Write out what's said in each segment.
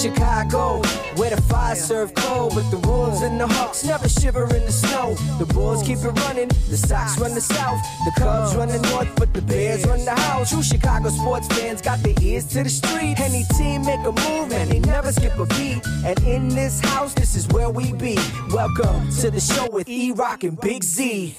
Chicago, where the fire serve cold, but the Wolves and the Hawks never shiver in the snow. The Bulls keep it running, the Sox run the South, the Cubs run the North, but the Bears run the house. True Chicago sports fans got their ears to the street. Any team make a move and they never skip a beat. And in this house, this is where we be. Welcome to the show with E-Rock and Big Z.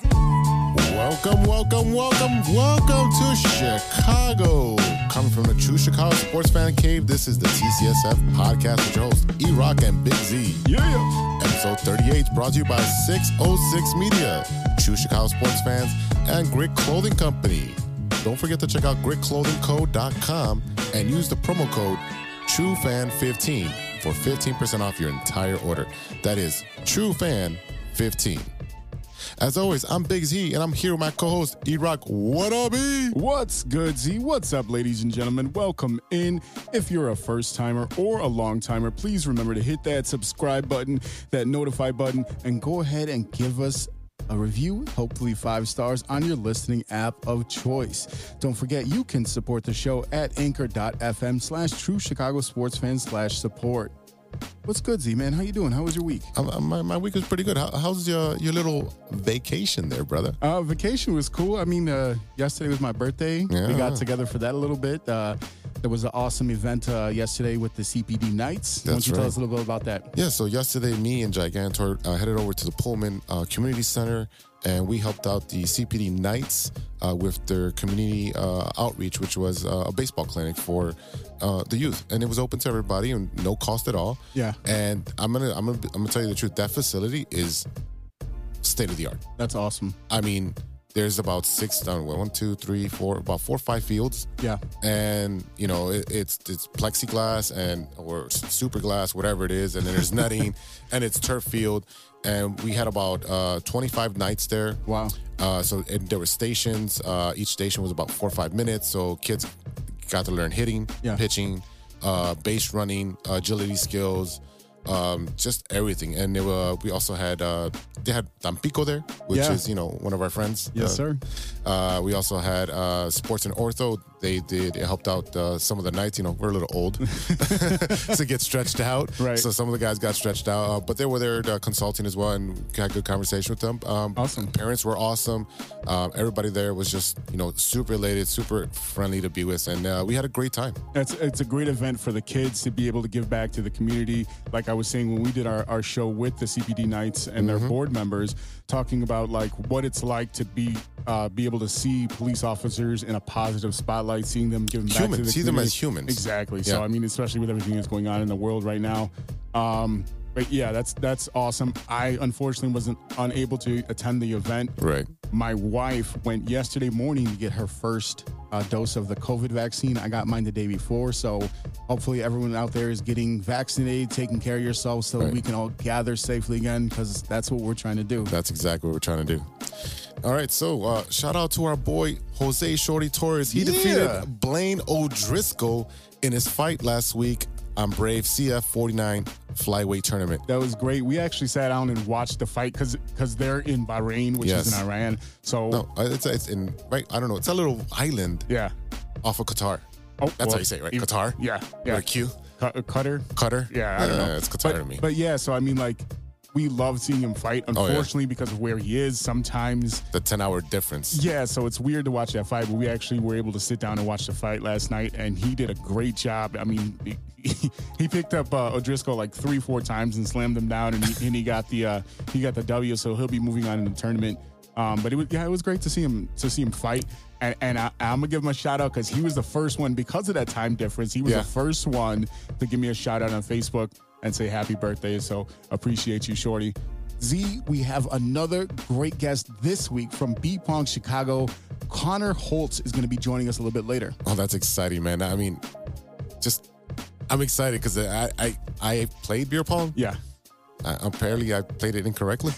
Welcome, welcome, welcome, welcome to Chicago. Coming from the True Chicago Sports Fan Cave, this is the TCSF Podcast with your hosts, E-Rock and Big Z. Yeah! Episode 38 brought to you by 606 Media, True Chicago Sports Fans, and Grit Clothing Company. Don't forget to check out gritclothingco.com and use the promo code TrueFan15 for 15% off your entire order. That is TrueFan15. As always, I'm Big Z, and I'm here with my co-host, E-Rock. What up, E? What's good, Z? What's up, ladies and gentlemen? Welcome in. If you're a first-timer or a long-timer, please remember to hit that subscribe button, that notify button, and go ahead and give us a review, hopefully 5 stars, on your listening app of choice. Don't forget, you can support the show at anchor.fm/truechicagosportsfans/support. What's good, Z, man? How you doing? How was your week? My week was pretty good. How's your little vacation there, brother? Vacation was cool. I mean, yesterday was my birthday. Yeah. We got together for that a little bit. There was an awesome event yesterday with the CPD Knights. Why don't you tell us a little bit about that? Yeah, so yesterday, me and Gigantor headed over to the Pullman Community Center, and we helped out the CPD Knights with their community outreach, which was a baseball clinic for the youth, and it was open to everybody and no cost at all. Yeah. And I'm gonna tell you the truth. That facility is state of the art. That's awesome. I mean, there's about 4 or 5 fields. Yeah. And you know, it's plexiglass and or super glass, whatever it is, and then there's netting, and it's turf field. And we had about 25 nights there. Wow. So there were stations. Each station was about 4 or 5 minutes. So kids got to learn hitting, pitching, base running, agility skills, just everything. And we also had, they had Tampico there, which is, you know, one of our friends. Yes, sir. We also had Sports and Ortho. They helped out some of the nights. You know, we're a little old to get stretched out. Right. So some of the guys got stretched out, but they were there consulting as well and had a good conversation with them. Awesome. Parents were awesome. Everybody there was just, you know, super elated, super friendly to be with. And we had a great time. It's a great event for the kids to be able to give back to the community. Like I was saying, when we did our show with the CPD Knights and their board members, talking about like what it's like to be able to see police officers in a positive spotlight, seeing them giving back to the see community. Them as humans. Exactly. Yeah. So I mean, especially with everything that's going on in the world right now. But yeah, that's awesome. I unfortunately wasn't unable to attend the event. Right. My wife went yesterday morning to get her first dose of the COVID vaccine. I got mine the day before. So hopefully everyone out there is getting vaccinated, taking care of yourselves so that we can all gather safely again, because that's what we're trying to do. That's exactly what we're trying to do. All right, so shout out to our boy, Jose Shorty Torres. He defeated Blaine O'Driscoll in his fight last week on Brave CF 49 flyweight tournament. That was great. We actually sat down and watched the fight because they're in Bahrain, which is in Iran. So no, it's in, right? I don't know. It's a little island off of Qatar. Oh, that's how you say it, right? Qatar? Yeah. With a Q? Qatar? Yeah, I don't know. It's Qatar to me. But yeah, so I mean, like, we love seeing him fight, unfortunately, because of where he is sometimes. The 10-hour difference. Yeah, so it's weird to watch that fight, but we actually were able to sit down and watch the fight last night, and he did a great job. I mean, he picked up O'Driscoll like 3-4 times and slammed him down, and he got the W, so he'll be moving on in the tournament. But it was great to see him fight. And I'm going to give him a shout-out because he was the first one, because of that time difference, he was the first one to give me a shout-out on Facebook and say happy birthday. So appreciate you, Shorty. Z, we have another great guest this week from Beer Pong Chicago. Connor Holtz is going to be joining us a little bit later. Oh, that's exciting, man. I mean, I'm excited because I played beer pong. Yeah. Apparently, I played it incorrectly.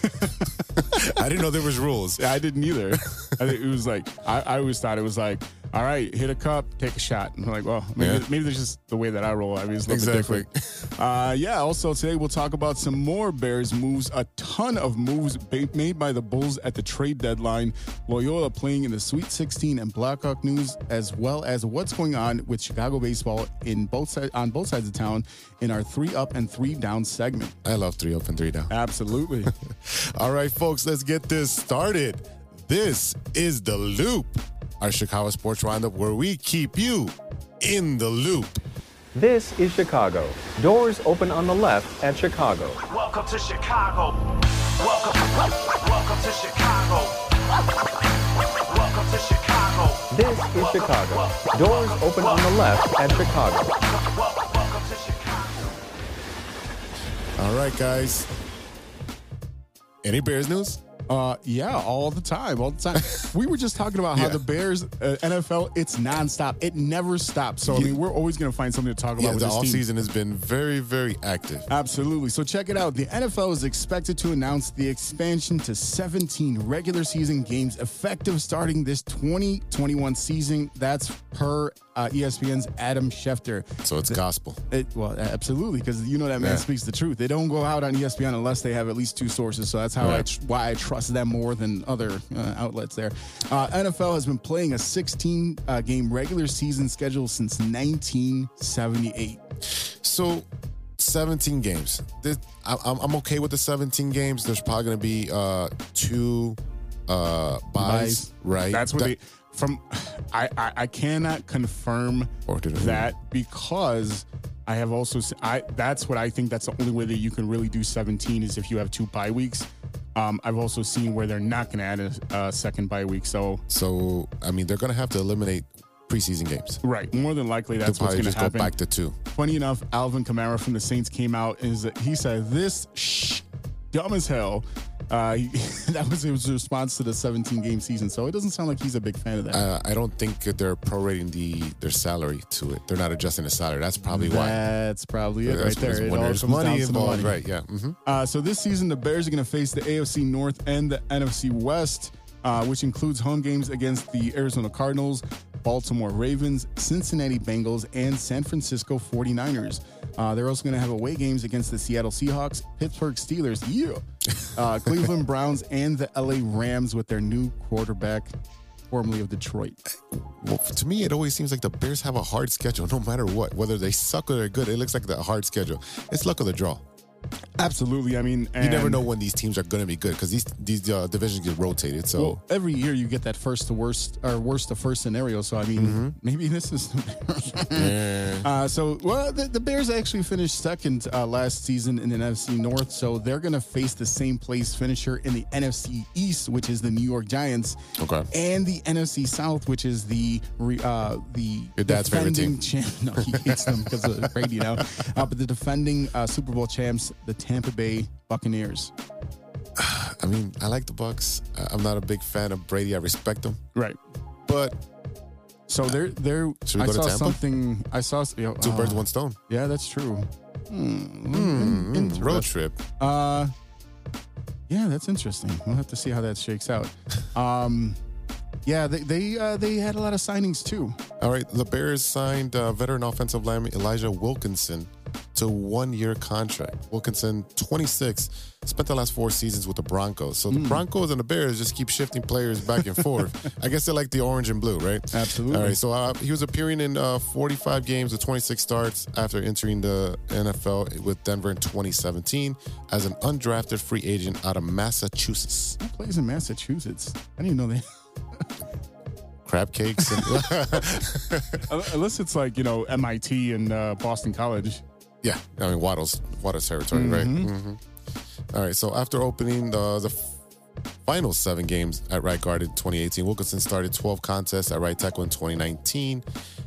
I didn't know there was rules. Yeah, I didn't either. I think it was like, I always thought it was like, all right, hit a cup, take a shot. And I'm like, well, maybe that's just the way that I roll. I mean, it's a little bit different. Yeah, also today we'll talk about some more Bears moves, a ton of moves made by the Bulls at the trade deadline, Loyola playing in the Sweet 16 and Blackhawk news, as well as what's going on with Chicago baseball on both sides of town in our 3-up and 3-down segment. I love 3-up and 3-down. Absolutely. All right, folks, let's get this started. This is The Loop, our Chicago sports roundup where we keep you in the loop. This is Chicago. Doors open on the left at Chicago. Welcome to Chicago. Welcome to Chicago. Welcome to Chicago. This is Chicago. Doors open on the left at Chicago. Welcome to Chicago. All right, guys. Any Bears news? Yeah, all the time. We were just talking about how the Bears, NFL, it's nonstop. It never stops. So, I mean, we're always going to find something to talk about with this team. The offseason has been very, very active. Absolutely. So, check it out. The NFL is expected to announce the expansion to 17 regular season games effective starting this 2021 season. That's per ESPN's Adam Schefter. So it's gospel. Well, absolutely, because you know that man speaks the truth. They don't go out on ESPN unless they have at least two sources. So that's how why I trust them more than other outlets there. NFL has been playing a 16-game regular season schedule since 1978. So 17 games. I'm okay with the 17 games. There's probably going to be two buys, right? That's what they... I cannot confirm that because I have also that's what I think. That's the only way that you can really do 17 is if you have two bye weeks. I've also seen where they're not going to add a second bye week. So I mean they're going to have to eliminate preseason games, right? More than likely, that's what's going to happen. Go back to two. Funny enough, Alvin Kamara from the Saints came out and he said this dumb as hell. That was his response to the 17-game season. So it doesn't sound like he's a big fan of that. I don't think they're prorating their salary to it. They're not adjusting the salary. That's probably why. That's probably it right there. When there's money involved, right? Yeah. Mm-hmm. So this season, the Bears are going to face the AFC North and the NFC West, which includes home games against the Arizona Cardinals, Baltimore Ravens, Cincinnati Bengals, and San Francisco 49ers. They're also going to have away games against the Seattle Seahawks, Pittsburgh Steelers, Cleveland Browns, and the LA Rams with their new quarterback, formerly of Detroit. Well, to me, it always seems like the Bears have a hard schedule, no matter what. Whether they suck or they're good, it looks like a hard schedule. It's luck of the draw. Absolutely. I mean, you never know when these teams are going to be good because these divisions get rotated. So every year you get that first to worst or worst to first scenario. So, I mean, maybe this is the Bears. The Bears actually finished second last season in the NFC North. So they're going to face the same place finisher in the NFC East, which is the New York Giants. Okay. And the NFC South, which is your dad's favorite team. No, he hates them because of Brady now. But the defending Super Bowl champs, the Tampa Bay Buccaneers. I mean, I like the Bucs. I'm not a big fan of Brady. I respect him. Right. But so they're should we go to Tampa? I saw two birds, one stone. Yeah, that's true. Road trip. Yeah, that's interesting. We'll have to see how that shakes out. Yeah, they had a lot of signings too. All right, the Bears signed veteran offensive lineman Elijah Wilkinson to one-year contract. Wilkinson, 26, spent the last four seasons with the Broncos. So the Broncos and the Bears just keep shifting players back and forth. I guess they like the orange and blue, right? Absolutely. All right, so he was appearing in 45 games with 26 starts after entering the NFL with Denver in 2017 as an undrafted free agent out of Massachusetts. Who plays in Massachusetts? I didn't even know they... crab cakes. Unless it's like, MIT and Boston College. Yeah, I mean, Waddle's territory, right? Mm-hmm. All right, so after opening the final seven games at right guard in 2018, Wilkinson started 12 contests at right tackle in 2019.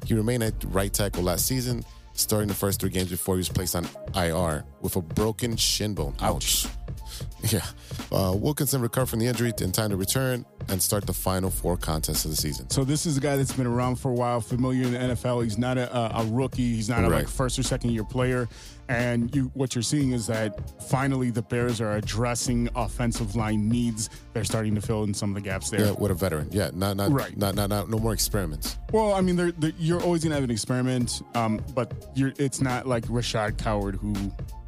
He remained at right tackle last season, starting the first three games before he was placed on IR with a broken shin bone. Ouch. Yeah. Wilkinson recovered from the injury in time to return and start the final four contests of the season. So this is a guy that's been around for a while, familiar in the NFL. He's not a rookie. He's not a first or second year player. And what you're seeing is that finally the Bears are addressing offensive line needs. They're starting to fill in some of the gaps there. Yeah, with a veteran. Yeah, no more experiments. Well, I mean, you're always gonna have an experiment, but it's not like Rashad Coward who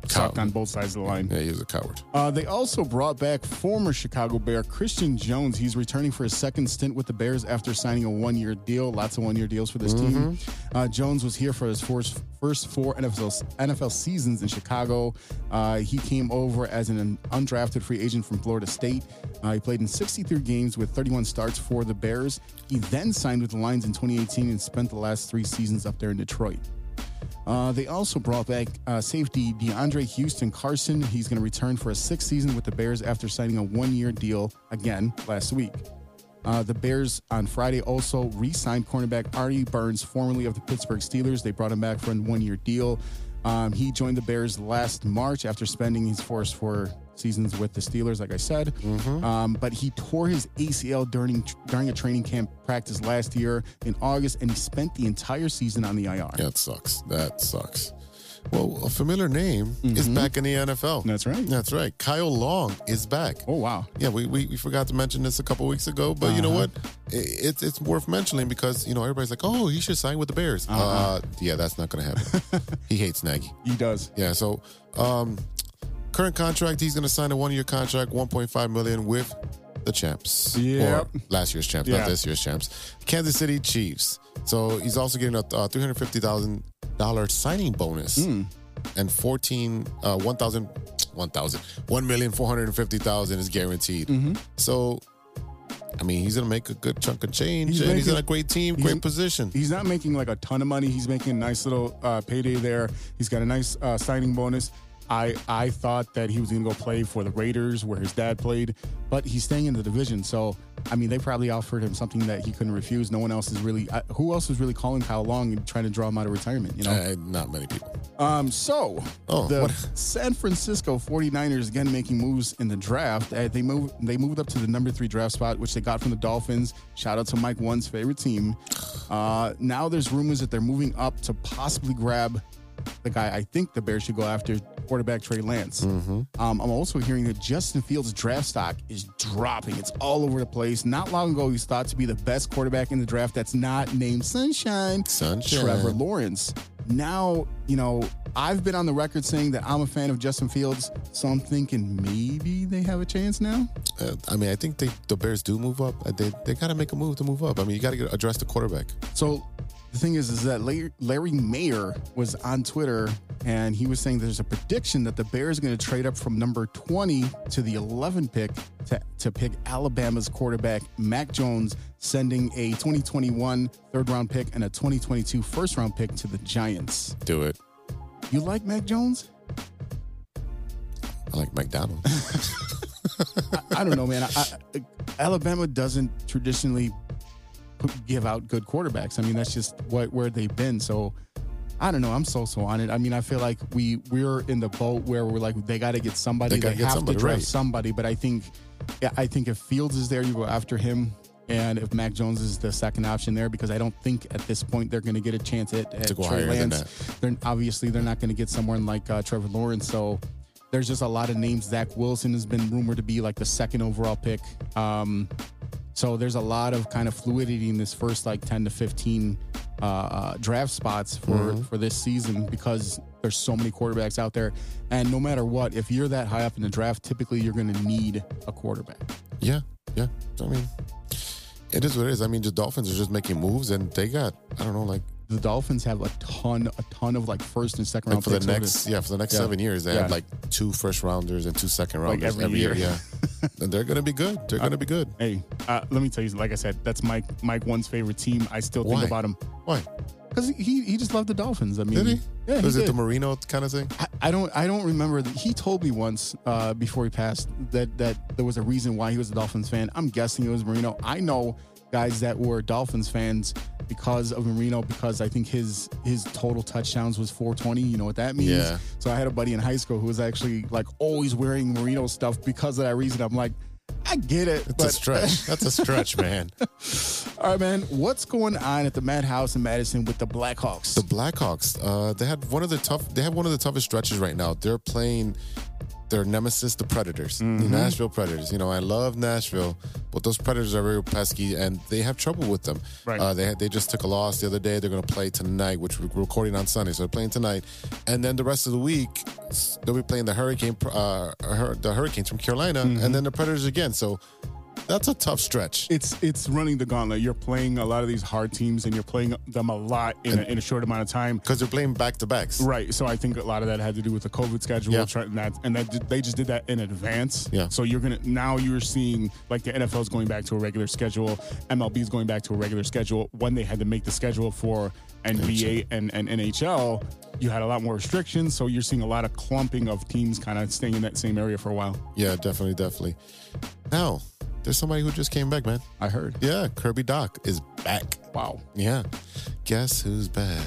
sucked on both sides of the line. Yeah, he was a coward. They also brought back former Chicago Bear Christian Jones. He's returning for his second stint with the Bears after signing a one-year deal. Lots of one-year deals for this team. Jones was here for his first four NFL seasons in Chicago. He came over as an undrafted free agent from Florida State. He played in 63 games with 31 starts for the Bears. He then signed with the Lions in 2018 and spent the last three seasons up there in Detroit. They also brought back safety DeAndre Houston Carson. He's going to return for a sixth season with the Bears after signing a one-year deal again last week. The Bears on Friday also re-signed cornerback Artie Burns, formerly of the Pittsburgh Steelers. They brought him back for a one-year deal. He joined the Bears last March after spending his first four seasons with the Steelers, like I said. But he tore his ACL during a training camp practice last year in August, and he spent the entire season on the IR. Yeah, it sucks. That sucks. Well, a familiar name is back in the NFL. That's right. That's right. Kyle Long is back. Oh, wow. Yeah, we forgot to mention this a couple weeks ago, but you know what? It's worth mentioning because, you know, everybody's like, oh, he should sign with the Bears. Yeah, that's not going to happen. He hates Nagy. He does. Yeah, so current contract, he's going to sign a one-year contract, $1.5 million with the champs. Yeah. Last year's champs, not this year's champs. Kansas City Chiefs. So he's also getting a $350,000 signing bonus and $1,450,000 is guaranteed. So, I mean, he's going to make a good chunk of change. He's in a great team, great position. He's not making like a ton of money. He's making a nice little payday there. He's got a nice signing bonus. I thought that he was going to go play for the Raiders where his dad played, but he's staying in the division. So, I mean, they probably offered him something that he couldn't refuse. No one else is really – who else is really calling Kyle Long and trying to draw him out of retirement, you know? Not many people. San Francisco 49ers, again, making moves in the draft. They moved up to the number 3 draft spot, which they got from the Dolphins. Shout out to Mike One's favorite team. Now there's rumors that they're moving up to possibly grab – the guy I think the Bears should go after, quarterback Trey Lance. I'm also hearing that Justin Fields' draft stock is dropping. It's all over the place. Not long ago, he was thought to be the best quarterback in the draft that's not named Sunshine. Trevor Lawrence. Now, you know, I've been on the record saying that I'm a fan of Justin Fields, so I'm thinking maybe they have a chance now. I mean, I think the Bears do move up. They got to make a move to move up. I mean, you got to address the quarterback. So the thing is that Larry Mayer was on Twitter, and he was saying there's a prediction that the Bears are going to trade up from number 20 to the 11th pick to pick Alabama's quarterback, Mac Jones, sending a 2021 third-round pick and a 2022 first-round pick to the Giants. Do it. You like Mac Jones? I like McDonald's. I don't know, man. Alabama doesn't traditionally give out good quarterbacks. I mean, that's just where they've been. So I don't know. I'm so on it. I mean, I feel like we're in the boat where we're like, they got to get somebody. They have to draft somebody. But I think if Fields is there, you go after him. And if Mac Jones is the second option there, because I don't think at this point they're going to get a chance at Trey Lance. They're not going to get someone like Trevor Lawrence. So there's just a lot of names. Zach Wilson has been rumored to be like the second overall pick. So there's a lot of kind of fluidity in this first like 10 to 15 draft spots for this season because there's so many quarterbacks out there. And no matter what, if you're that high up in the draft, typically you're going to need a quarterback. Yeah. I mean, it is what it is. I mean, the Dolphins are just making moves, and they got, I don't know, like... The Dolphins have a ton of like first and second round picks. For the next 7 years, they have like 2 first rounders and 2 second rounders like every year. And they're gonna be good. They're gonna be good. Hey, let me tell you. Like I said, that's Mike One's favorite team. I still think about him. Why? Because he just loved the Dolphins. I mean, did he? Yeah, was it the Marino kind of thing? I don't remember. He told me once before he passed that there was a reason why he was a Dolphins fan. I'm guessing it was Marino. I know guys that were Dolphins fans because of Marino, because I think his total touchdowns was 420. You know what that means? Yeah. So I had a buddy in high school who was actually like always wearing Marino stuff because of that reason. I'm like, I get it. That's a stretch. That's a stretch, man. All right, man. What's going on at the Madhouse in Madison with the Blackhawks? The Blackhawks. They have one of the toughest stretches right now. They're playing their nemesis, the Predators, the Nashville Predators. You know, I love Nashville, but those Predators are very pesky, and they have trouble with them. Right. They just took a loss the other day. They're going to play tonight, which we're recording on Sunday, so they're playing tonight. And then the rest of the week, they'll be playing the Hurricanes from Carolina, and then the Predators again. So that's a tough stretch. It's running the gauntlet. You're playing a lot of these hard teams, and you're playing them a lot in a short amount of time. Because they're playing back-to-backs. Right. So I think a lot of that had to do with the COVID schedule. Yeah. And they just did that in advance. Yeah. So you're seeing, like, the NFL is going back to a regular schedule. MLB is going back to a regular schedule. When they had to make the schedule for NBA and NHL, you had a lot more restrictions. So you're seeing a lot of clumping of teams kind of staying in that same area for a while. Yeah, definitely, definitely. Now, there's somebody who just came back, man. I heard. Yeah, Kirby Doc is back. Wow. Yeah. Guess who's back?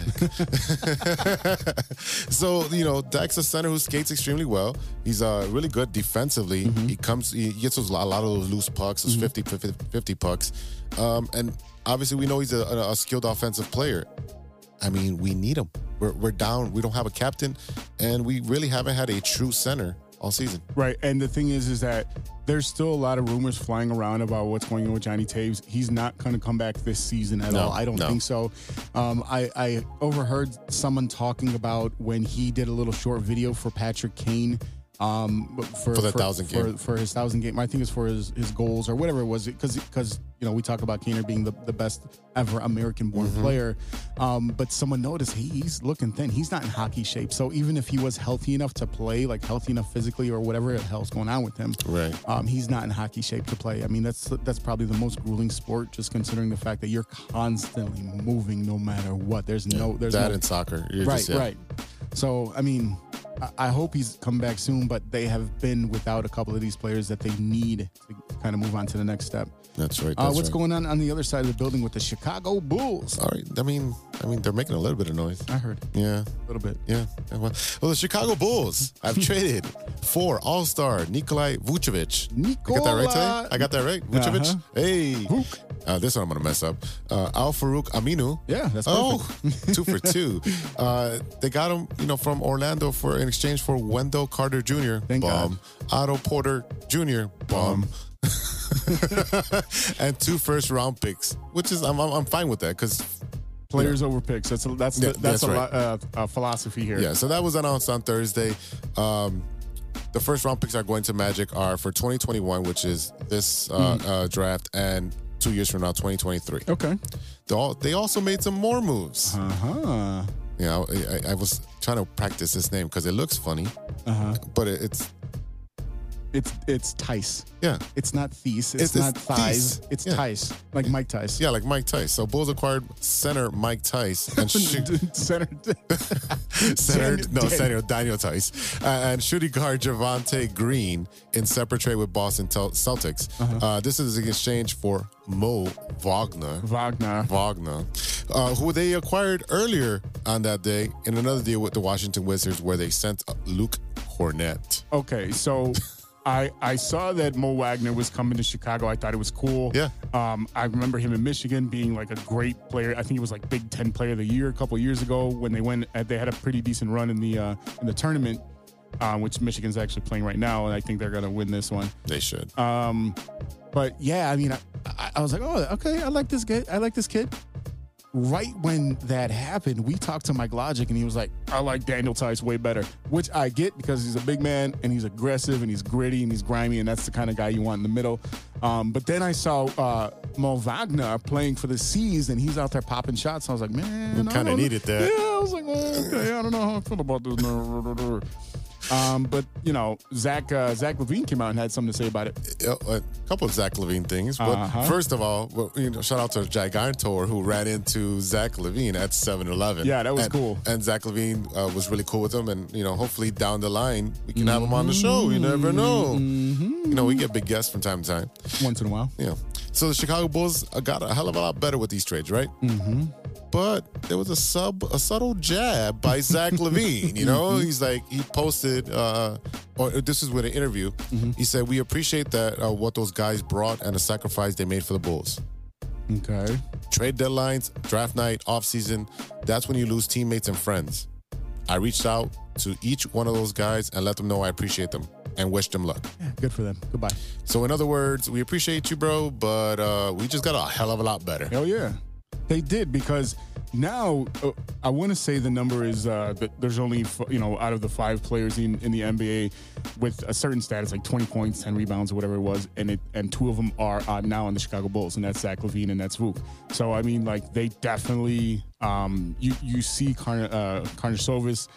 So, you know, Dak's a center who skates extremely well. He's really good defensively. Mm-hmm. He gets a lot of those loose pucks, those 50 pucks. And obviously we know he's a skilled offensive player. I mean, we need him. We're down. We don't have a captain, and we really haven't had a true center all season. Right. And the thing is that there's still a lot of rumors flying around about what's going on with Johnny Toews. He's not going to come back this season at all. I don't think so. I overheard someone talking about when he did a little short video for Patrick Kane for his 1,000 game. I think it's for his goals or whatever it was, because you know, we talk about Kaner being the best ever American-born player, but someone noticed he's looking thin. He's not in hockey shape. So even if he was healthy enough to play, like healthy enough physically or whatever the hell's going on with him, right? He's not in hockey shape to play. I mean, that's probably the most grueling sport, just considering the fact that you're constantly moving no matter what. In soccer, right. So I mean, I hope he's come back soon, but they have been without a couple of these players that they need to kind of move on to the next step. That's right. What's going on the other side of the building with the Chicago Bulls? All right. I mean, they're making a little bit of noise. I heard. Yeah. A little bit. Yeah. Well, the Chicago Bulls have traded for All-Star Nikola Vučević. I got that right? Vučević? Uh-huh. Hey. This one I'm going to mess up. Al-Farouq Aminu. Yeah, that's perfect. Oh, 2 for 2. They got him, you know, from Orlando in exchange for Wendell Carter Jr. Thank God. Otto Porter Jr. Bum. And 2 first-round picks, which is I'm fine with that because players over picks. That's a philosophy here. Yeah, so that was announced on Thursday. The first-round picks are going to Magic are for 2021, which is this draft, and 2 years from now, 2023. Okay. They also made some more moves. Uh-huh. You know, I was trying to practice this name because it looks funny, but it's Tice. Yeah. It's not Theis. It's not Thighs. It's Tice. Like Mike Tice. Yeah, like Mike Tice. So Bulls acquired center Mike Tice. And center Daniel Theis. And shooting guard Javonte Green in separate trade with Boston Celtics. This is in exchange for Mo Wagner. Who they acquired earlier on that day in another deal with the Washington Wizards where they sent Luke Cornett. Okay, so... I saw that Mo Wagner was coming to Chicago. I thought it was cool. Yeah. I remember him in Michigan being like a great player. I think he was like Big Ten Player of the Year a couple years ago when they went. They had a pretty decent run in the tournament, which Michigan's actually playing right now, and I think they're gonna win this one. They should. But yeah, I mean, I was like, oh, okay, I like this kid. Right when that happened, we talked to Mike Logic, and he was like, I like Daniel Theis way better, which I get because he's a big man, and he's aggressive, and he's gritty, and he's grimy, and that's the kind of guy you want in the middle. But then I saw Mo Wagner playing for the Seas, and he's out there popping shots. I was like, man. I kind of needed that. Yeah, I was like, well, okay, I don't know how I feel about this. But, you know, Zach LaVine came out and had something to say about it. A couple of Zach LaVine things. But first of all, you know, shout out to Gigantor, who ran into Zach LaVine at 7-Eleven. Yeah, that was cool. And Zach LaVine was really cool with him. And, you know, hopefully down the line, we can have him on the show. You never know. You know, we get big guests from time to time. Once in a while. Yeah. So the Chicago Bulls got a hell of a lot better with these trades, right? Mm-hmm. But there was a subtle jab by Zach LaVine. You know, he's like, he posted, or this is with an interview. Mm-hmm. He said, we appreciate that what those guys brought and the sacrifice they made for the Bulls. Okay. Trade deadlines, draft night, offseason. That's when you lose teammates and friends. I reached out to each one of those guys and let them know I appreciate them and wish them luck. Yeah, good for them. Goodbye. So in other words, we appreciate you, bro, but we just got a hell of a lot better. Hell yeah. They did, because now I want to say the number is that there's only, you know, out of the five players in the NBA with a certain status, like 20 points, 10 rebounds, or whatever it was, and two of them are now on the Chicago Bulls, and that's Zach LaVine and that's Vuk. So, I mean, like, they definitely, you see Karnisovas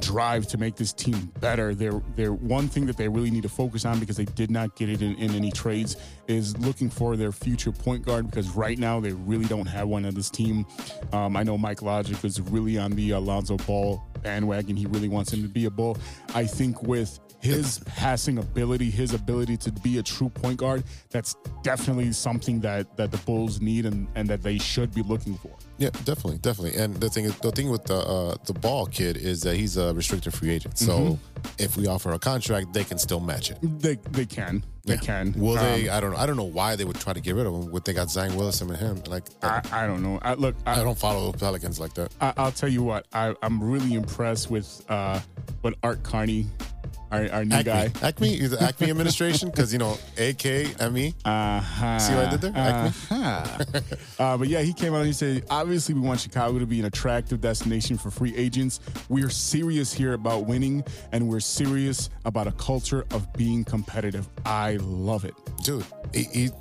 drive to make this team better. They're one thing that they really need to focus on, because they did not get it in any trades, is looking for their future point guard, because right now they really don't have one on this team. I know Mike Logic is really on the Alonzo Ball bandwagon. He really wants him to be a Bull. I think with his passing ability, his ability to be a true point guard, that's definitely something that the Bulls need and that they should be looking for. Yeah, definitely, definitely. And the thing with the Ball kid is that he's a restricted free agent. So if we offer a contract, they can still match it. They can. Will they? I don't know why they would try to get rid of him. Would they got Zion Williamson and him? Like, I don't know. I don't follow Pelicans like that. I'll tell you what. I'm really impressed with what Art Carney. Our new AKME guy. AKME, the AKME administration, because, you know, AKME. Uh-huh. See what I did there? AKME. But yeah, he came out and he said, obviously we want Chicago to be an attractive destination for free agents. We are serious here about winning, and we're serious about a culture of being competitive. I love it. Dude, he's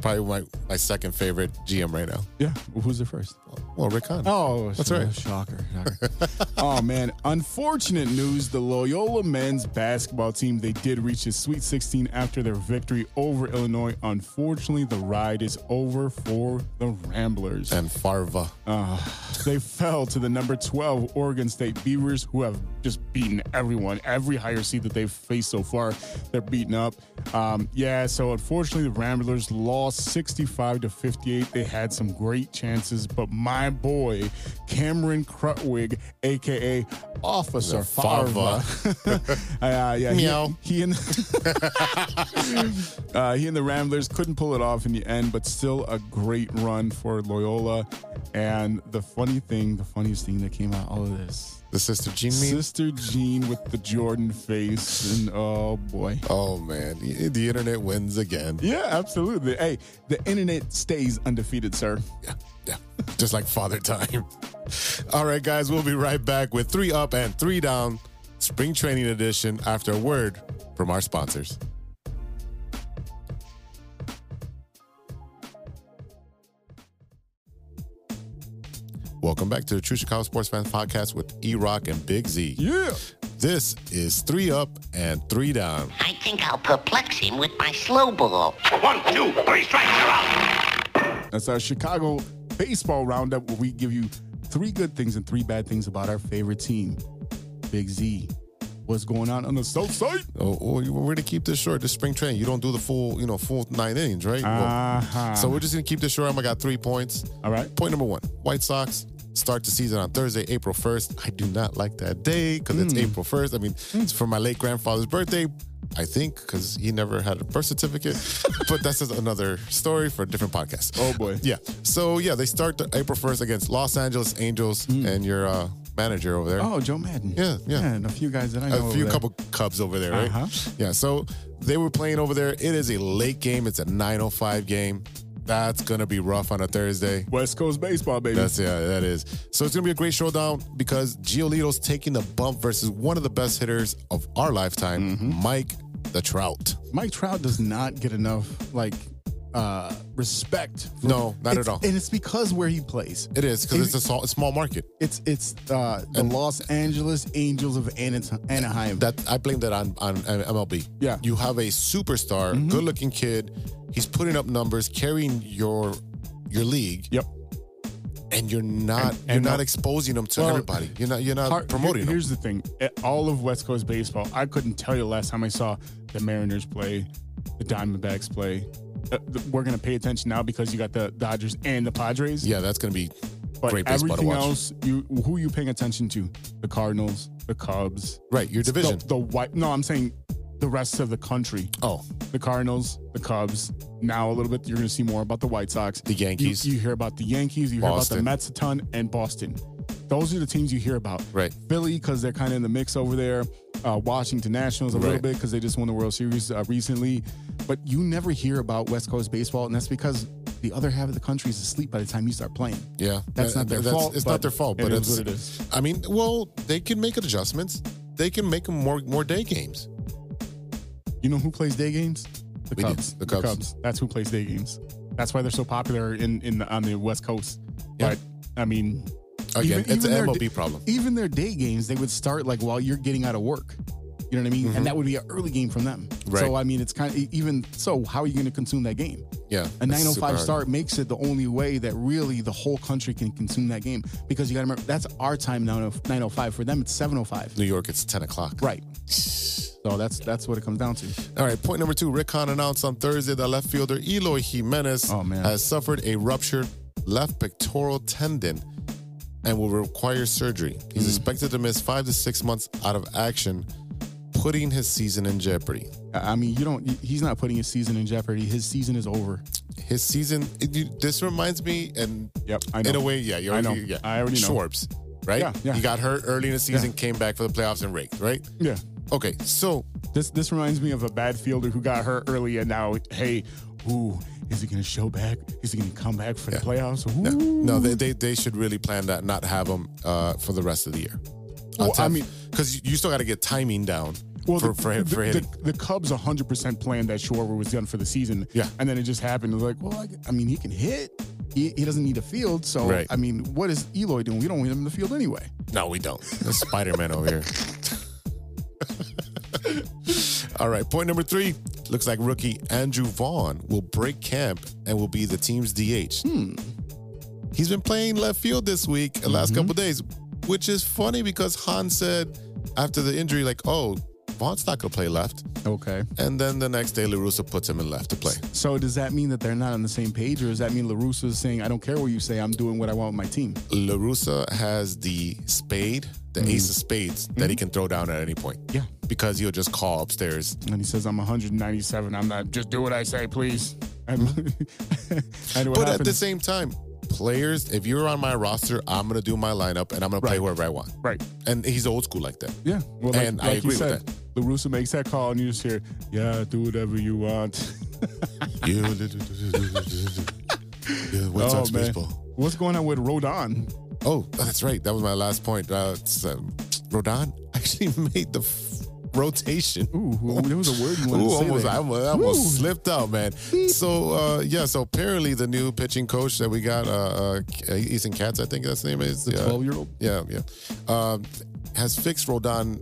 probably my second favorite GM right now. Yeah. Who's the first? Well, Rick Hahn. Oh, that's right. Shocker. Oh, man. Unfortunate news. The Loyola men's basketball team, they did reach the Sweet 16 after their victory over Illinois. Unfortunately, the ride is over for the Ramblers. And Farva. They fell to the number 12 Oregon State Beavers, who have just beaten everyone. Every higher seed that they've faced so far, they're beaten up. So unfortunately, the Ramblers lost 65-58. They had some great chances, but my boy, Cameron Crutwig, a.k.a. Officer Farva. He and the Ramblers couldn't pull it off in the end, but still a great run for Loyola. And the funniest thing that came out of all of this, the Sister Jean meme? Sister Jean with the Jordan face. And oh, boy. Oh, man. The internet wins again. Yeah, absolutely. Hey, the internet stays undefeated, sir. Yeah. Just like Father Time. All right, guys. We'll be right back with 3 Up and 3 Down, Spring Training Edition, after a word from our sponsors. Welcome back to the True Chicago Sports Fans Podcast with E-Rock and Big Z. Yeah. This is 3 Up and 3 Down. I think I'll perplex him with my slow ball. 1, 2, 3 strikes, you're out. That's our Chicago baseball roundup, where we give you 3 good things and 3 bad things about our favorite team. Big Z, what's going on the south side? Oh, we're gonna keep this short. This spring training, you don't do the full 9 innings, right? Uh-huh. So we're just gonna keep this short. I got 3 points. All right. Point number 1: White Sox start the season on Thursday, April 1st. I do not like that day because it's April 1st. I mean, it's for my late grandfather's birthday, I think, because he never had a birth certificate. But that's just another story for a different podcast. Oh, boy. Yeah. So, yeah, they start April 1st against Los Angeles Angels and your manager over there. Oh, Joe Madden. Yeah. And a few guys that I know. A couple Cubs over there, right? Uh-huh. Yeah, so they were playing over there. It is a late game. It's a 9:05 game. That's going to be rough on a Thursday. West Coast baseball, baby. That is. So it's going to be a great showdown, because Giolito's taking the bump versus one of the best hitters of our lifetime, Mike the Trout. Mike Trout does not get enough, like, respect. No, not at all. And it's because where he plays. It is, because it's a small market. It's the Los Angeles Angels of Anaheim. That I blame that on MLB. Yeah. You have a superstar, good-looking kid. He's putting up numbers, carrying your league. Yep. And you're not not exposing them to everybody. You're not promoting them. Here's the thing. All of West Coast baseball, I couldn't tell you the last time I saw the Mariners play, the Diamondbacks play, we're going to pay attention now because you got the Dodgers and the Padres. Yeah, that's going to be great baseball to watch. Everything else, who are you paying attention to? The Cardinals, the Cubs. Right, your division. The white. No, I'm saying the rest of the country. Oh. The Cardinals, the Cubs. Now a little bit, you're going to see more about the White Sox. The Yankees. You hear about the Yankees. You Boston. Hear about the Mets a ton and Boston. Those are the teams you hear about. Right. Philly, because they're kind of in the mix over there. Washington Nationals a right. little bit because they just won the World Series recently. But you never hear about West Coast baseball, and that's because the other half of the country is asleep by the time you start playing. Yeah. That's not their fault. It's not their fault, but it's what it is. I mean, well, they can make adjustments. They can make them more day games. You know who plays day games? The Cubs. The Cubs. That's who plays day games. That's why they're so popular on the West Coast. Yeah. But, I mean... Again, it's an MLB problem. Even their day games, they would start like while you're getting out of work. You know what I mean? Mm-hmm. And that would be an early game from them. Right. So, I mean, it's kind of even so, how are you going to consume that game? Yeah. A 9:05 start makes it the only way that really the whole country can consume that game. Because you got to remember, that's our time now, 9:05. For them, it's 7:05. New York, it's 10 o'clock. Right. So that's what it comes down to. All right, point number 2. Rick Hahn announced on Thursday that left fielder Eloy Jimenez has suffered a ruptured left pectoral tendon and will require surgery. He's expected to miss 5 to 6 months out of action, putting his season in jeopardy. I mean, he's not putting his season in jeopardy. His season is over. His season, this reminds me, and yep, I know. In a way, yeah, you're already, I know. Yeah. I already know. Schwartz, right? Yeah, yeah. He got hurt early in the season, came back for the playoffs and raked, right? Yeah. Okay, so. This reminds me of a bad fielder who got hurt early and now, hey, ooh, is he going to show back? Is he going to come back for the playoffs? Ooh. No, they should really plan that, not have him for the rest of the year. Well, I mean, because you still got to get timing down. Well, for hitting. The Cubs 100% planned that Schwarber was done for the season. Yeah. And then it just happened. It was like, well, I mean, he can hit. He doesn't need a field. So, right. I mean, what is Eloy doing? We don't want him in the field anyway. No, we don't. That's Spider-Man over here. All right, point number 3. Looks like rookie Andrew Vaughn will break camp and will be the team's DH. He's been playing left field this week, the last couple days, which is funny because Han said after the injury, like, oh, Vaughn's not going to play left. Okay. And then the next day, La Russa puts him in left to play. So does that mean that they're not on the same page, or does that mean La Russa is saying, I don't care what you say, I'm doing what I want with my team? La Russa has the spade, the ace of spades, that he can throw down at any point. Yeah. Because he'll just call upstairs. And he says, I'm 197. I'm not, just do what I say, please. But at the same time, players, if you're on my roster, I'm going to do my lineup, and I'm going to play whoever I want. Right. And he's old school like that. Yeah. Well, and like I agree with that. La Russa makes that call, and you just hear, yeah, do whatever you want. What's going on with Rodon? Oh, that's right. That was my last point. Rodon actually made the rotation. Ooh, there was a word you wanted to say. I almost slipped out, man. So apparently the new pitching coach that we got, Ethan Katz, I think that's the name. Is the 12-year-old? Yeah. Has fixed Rodon,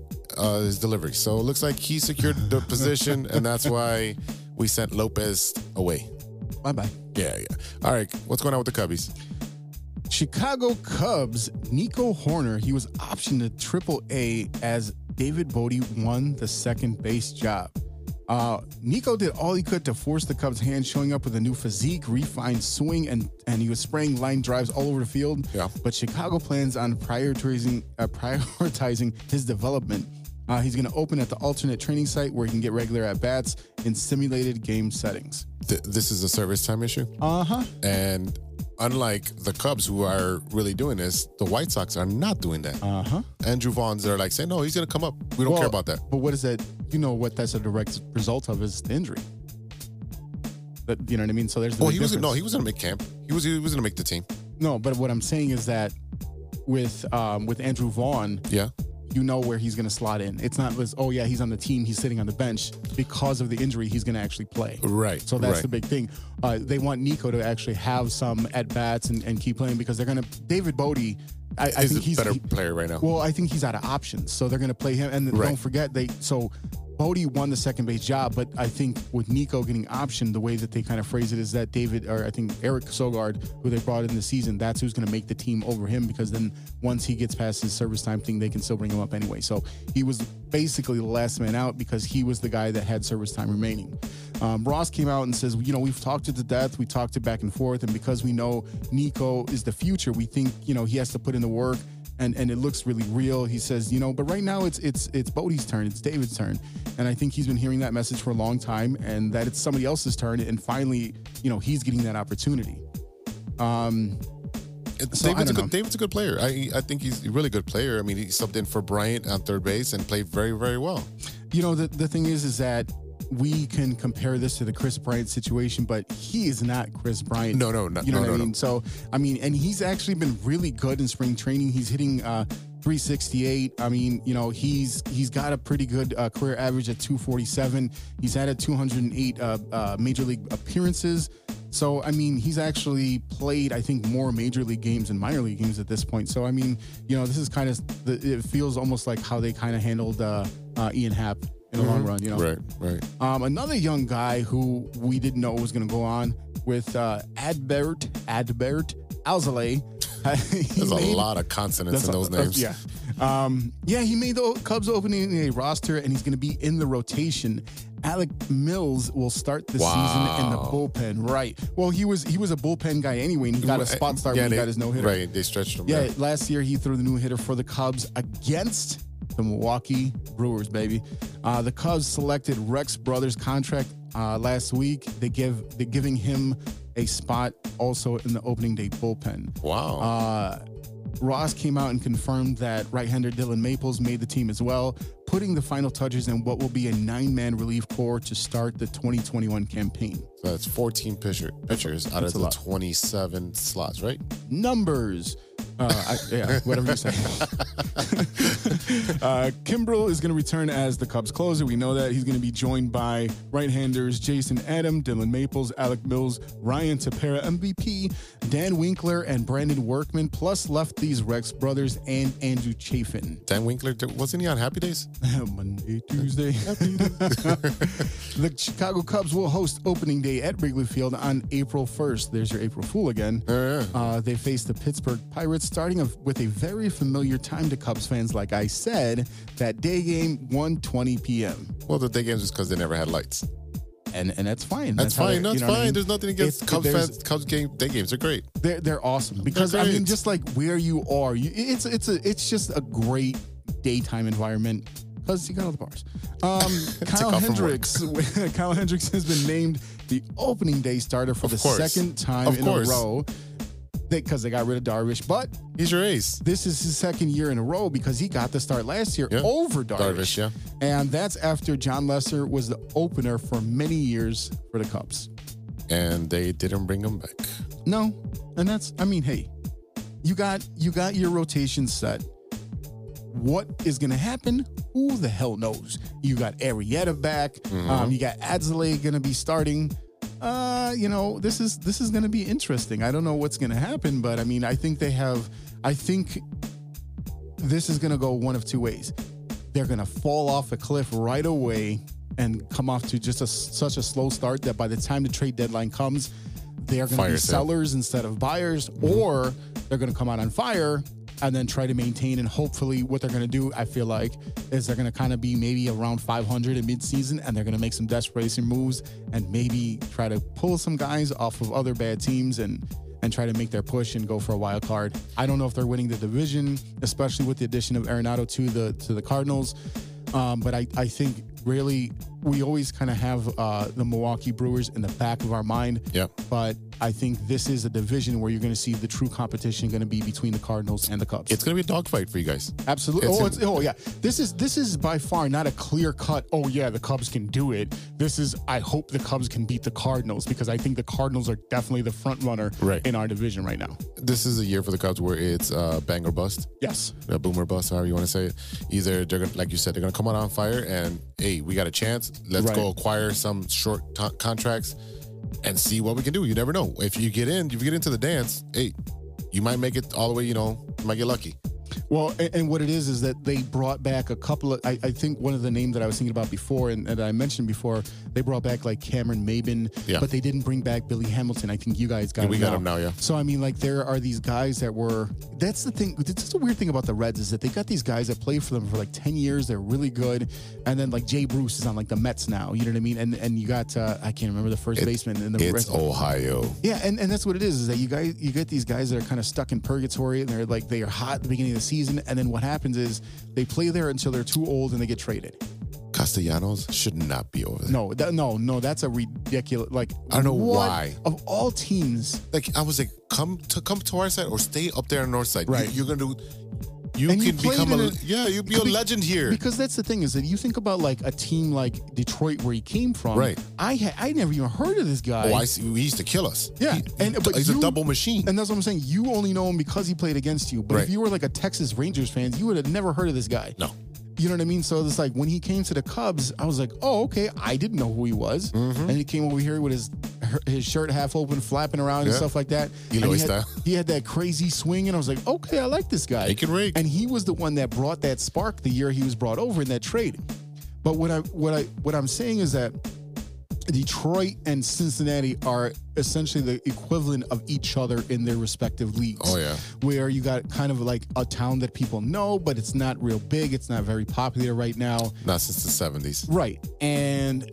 his delivery. So it looks like he secured the position, and that's why we sent Lopez away. Bye-bye. Yeah. All right, what's going on with the Cubbies? Chicago Cubs, Nico Horner, he was optioned to AAA as David Bodie won the second base job. Nico did all he could to force the Cubs' hand, showing up with a new physique, refined swing, and he was spraying line drives all over the field. Yeah. But Chicago plans on prioritizing his development. He's going to open at the alternate training site where he can get regular at-bats in simulated game settings. This is a service time issue? Uh-huh. And unlike the Cubs, who are really doing this, the White Sox are not doing that. Uh-huh. Andrew Vaughn's are like saying, no, he's going to come up. We don't care about that. But what is that? You know what that's a direct result of is the injury. But, you know what I mean? So there's the he was going to make camp. He was going to make the team. No, but what I'm saying is that with Andrew Vaughn... Yeah. You know where he's going to slot in. It's not as, he's on the team, he's sitting on the bench. Because of the injury, he's going to actually play. Right. So that's the big thing. They want Nico to actually have some at-bats and keep playing because they're going to... David Bodie, I think he's... He's a better player right now. Well, I think he's out of options. So they're going to play him. And don't forget, Bodie won the second base job, but I think with Nico getting optioned, the way that they kind of phrase it is that David, or I think Eric Sogard, who they brought in the season, that's who's going to make the team over him, because then once he gets past his service time thing, they can still bring him up anyway. So he was basically the last man out because he was the guy that had service time remaining. Ross came out and says, you know, we've talked it to death. We talked it back and forth. And because we know Nico is the future, we think, you know, he has to put in the work. And it looks really real. He says, you know, but right now it's Bodie's turn. It's David's turn. And I think he's been hearing that message for a long time, and that it's somebody else's turn. And finally, you know, he's getting that opportunity. So David's a good player. I think he's a really good player. I mean, he subbed in for Bryant on third base and played very, very well. You know, the thing is that we can compare this to the Chris Bryant situation, but he is not Chris Bryant. No. So, I mean, and he's actually been really good in spring training. He's hitting 368. I mean, you know, he's got a pretty good career average at 247. He's had a 208 major league appearances. So, I mean, he's actually played, I think, more major league games and minor league games at this point. So, I mean, you know, this is kind of, it feels almost like how they kind of handled Ian Happ in the long run, you know. Right. Another young guy who we didn't know was going to go on with Adbert Alzolay. There's a lot of consonants in those names. Yeah. He made the Cubs opening roster, and he's going to be in the rotation. Alec Mills will start the season in the bullpen. Right. Well, he was a bullpen guy anyway, and he got a spot start when he got his no hitter. Right. They stretched him. Yeah. Last year he threw the new hitter for the Cubs against the Milwaukee Brewers, baby. The Cubs selected Rex Brothers' contract last week. They're giving him a spot also in the opening day bullpen. Wow. Ross came out and confirmed that right-hander Dylan Maples made the team as well, putting the final touches in what will be a 9-man relief corps to start the 2021 campaign. So that's 14 pitchers out of the 27 slots, right? Numbers. Whatever you say. Kimbrel is going to return as the Cubs closer. We know that. He's going to be joined by right-handers Jason Adam, Dylan Maples, Alec Mills, Ryan Tepera, MVP, Dan Winkler, and Brandon Workman, plus lefties Rex Brothers and Andrew Chafin. Dan Winkler, wasn't he on Happy Days? Monday, Tuesday. Happy Days. The Chicago Cubs will host opening day at Wrigley Field on April 1st. There's your April Fool again. They face the Pittsburgh Pirates, starting with a very familiar time to Cubs fans, like I said, that day game, 1:20 p.m. Well, the day games is because they never had lights. And that's fine. That's fine. I mean? There's nothing against Cubs fans. Cubs day games are great. They're awesome. Because, I mean, just like where you are, it's just a great daytime environment. Plus, you got all the bars. Kyle Hendricks has been named the opening day starter for second time in a row. Because they got rid of Darvish, but he's your ace. This is his second year in a row because he got the start last year over Darvish. Yeah. And that's after John Lester was the opener for many years for the Cubs. And they didn't bring him back. No. And that's, I mean, hey, you got your rotation set. What is going to happen? Who the hell knows? You got Arrieta back. Mm-hmm. You got Adzelay going to be starting. You know, this is going to be interesting. I don't know what's going to happen, but I mean, I think this is going to go one of two ways. They're going to fall off a cliff right away and come off to just such a slow start that by the time the trade deadline comes, they are going to be sellers instead of buyers, or they're going to come out on fire and then try to maintain. And hopefully what they're going to do, I feel like, is they're going to kind of be maybe around 500 in midseason, and they're going to make some desperation moves and maybe try to pull some guys off of other bad teams and try to make their push and go for a wild card. I don't know if they're winning the division, especially with the addition of Arenado to the Cardinals. But I think really we always kind of have the Milwaukee Brewers in the back of our mind. Yeah. But I think this is a division where you're going to see the true competition going to be between the Cardinals and the Cubs. It's going to be a dogfight for you guys. Absolutely. This is by far not a clear cut. Oh yeah, the Cubs can do it. This is, I hope the Cubs can beat the Cardinals, because I think the Cardinals are definitely the front runner in our division right now. This is a year for the Cubs where it's bang or bust. Yes. Boom or bust, however you want to say it. Either they're going, like you said, they're going to come out on fire and, hey, we got a chance. Let's go acquire some short contracts and see what we can do. You never know. If you get into the dance, hey, you might make it all the way, you know, might get lucky. Well, and what it is that they brought back a couple of, I think one of the names that I was thinking about before and I mentioned before, they brought back like Cameron Maybin, but they didn't bring back Billy Hamilton. I think you guys got him. We got him now, yeah. So, I mean, like there are these guys that were, that's the thing, that's the weird thing about the Reds is that they got these guys that played for them for like 10 years. They're really good. And then like Jay Bruce is on like the Mets now, you know what I mean? And you got, I can't remember the first baseman. And the Reds. Ohio. Yeah, and that's what it is that you get these guys that are kind of stuck in purgatory and they're like, they are hot at the beginning of the season, and then what happens is they play there until they're too old and they get traded. Castellanos should not be over there. No, no, that's a ridiculous. Like I don't know why. Of all teams, like I was like, come to our side or stay up there on our side. Right, you're gonna do. You and can you become a you'd be a legend here. Because that's the thing is that you think about like a team like Detroit where he came from. Right. I never even heard of this guy. Oh, I see. He used to kill us. Yeah. But he's a double machine. And that's what I'm saying. You only know him because he played against you. But if you were like a Texas Rangers fan, you would have never heard of this guy. No. You know what I mean? So it's like when he came to the Cubs, I was like, oh, okay. I didn't know who he was. Mm-hmm. And he came over here with his shirt half open, flapping around and stuff like that. You know his style. He had that crazy swing, and I was like, okay, I like this guy. He can rake. And he was the one that brought that spark the year he was brought over in that trade. But what I'm saying is that Detroit and Cincinnati are essentially the equivalent of each other in their respective leagues. Oh, yeah. Where you got kind of like a town that people know, but it's not real big. It's not very popular right now. Not since the 70s. Right. And,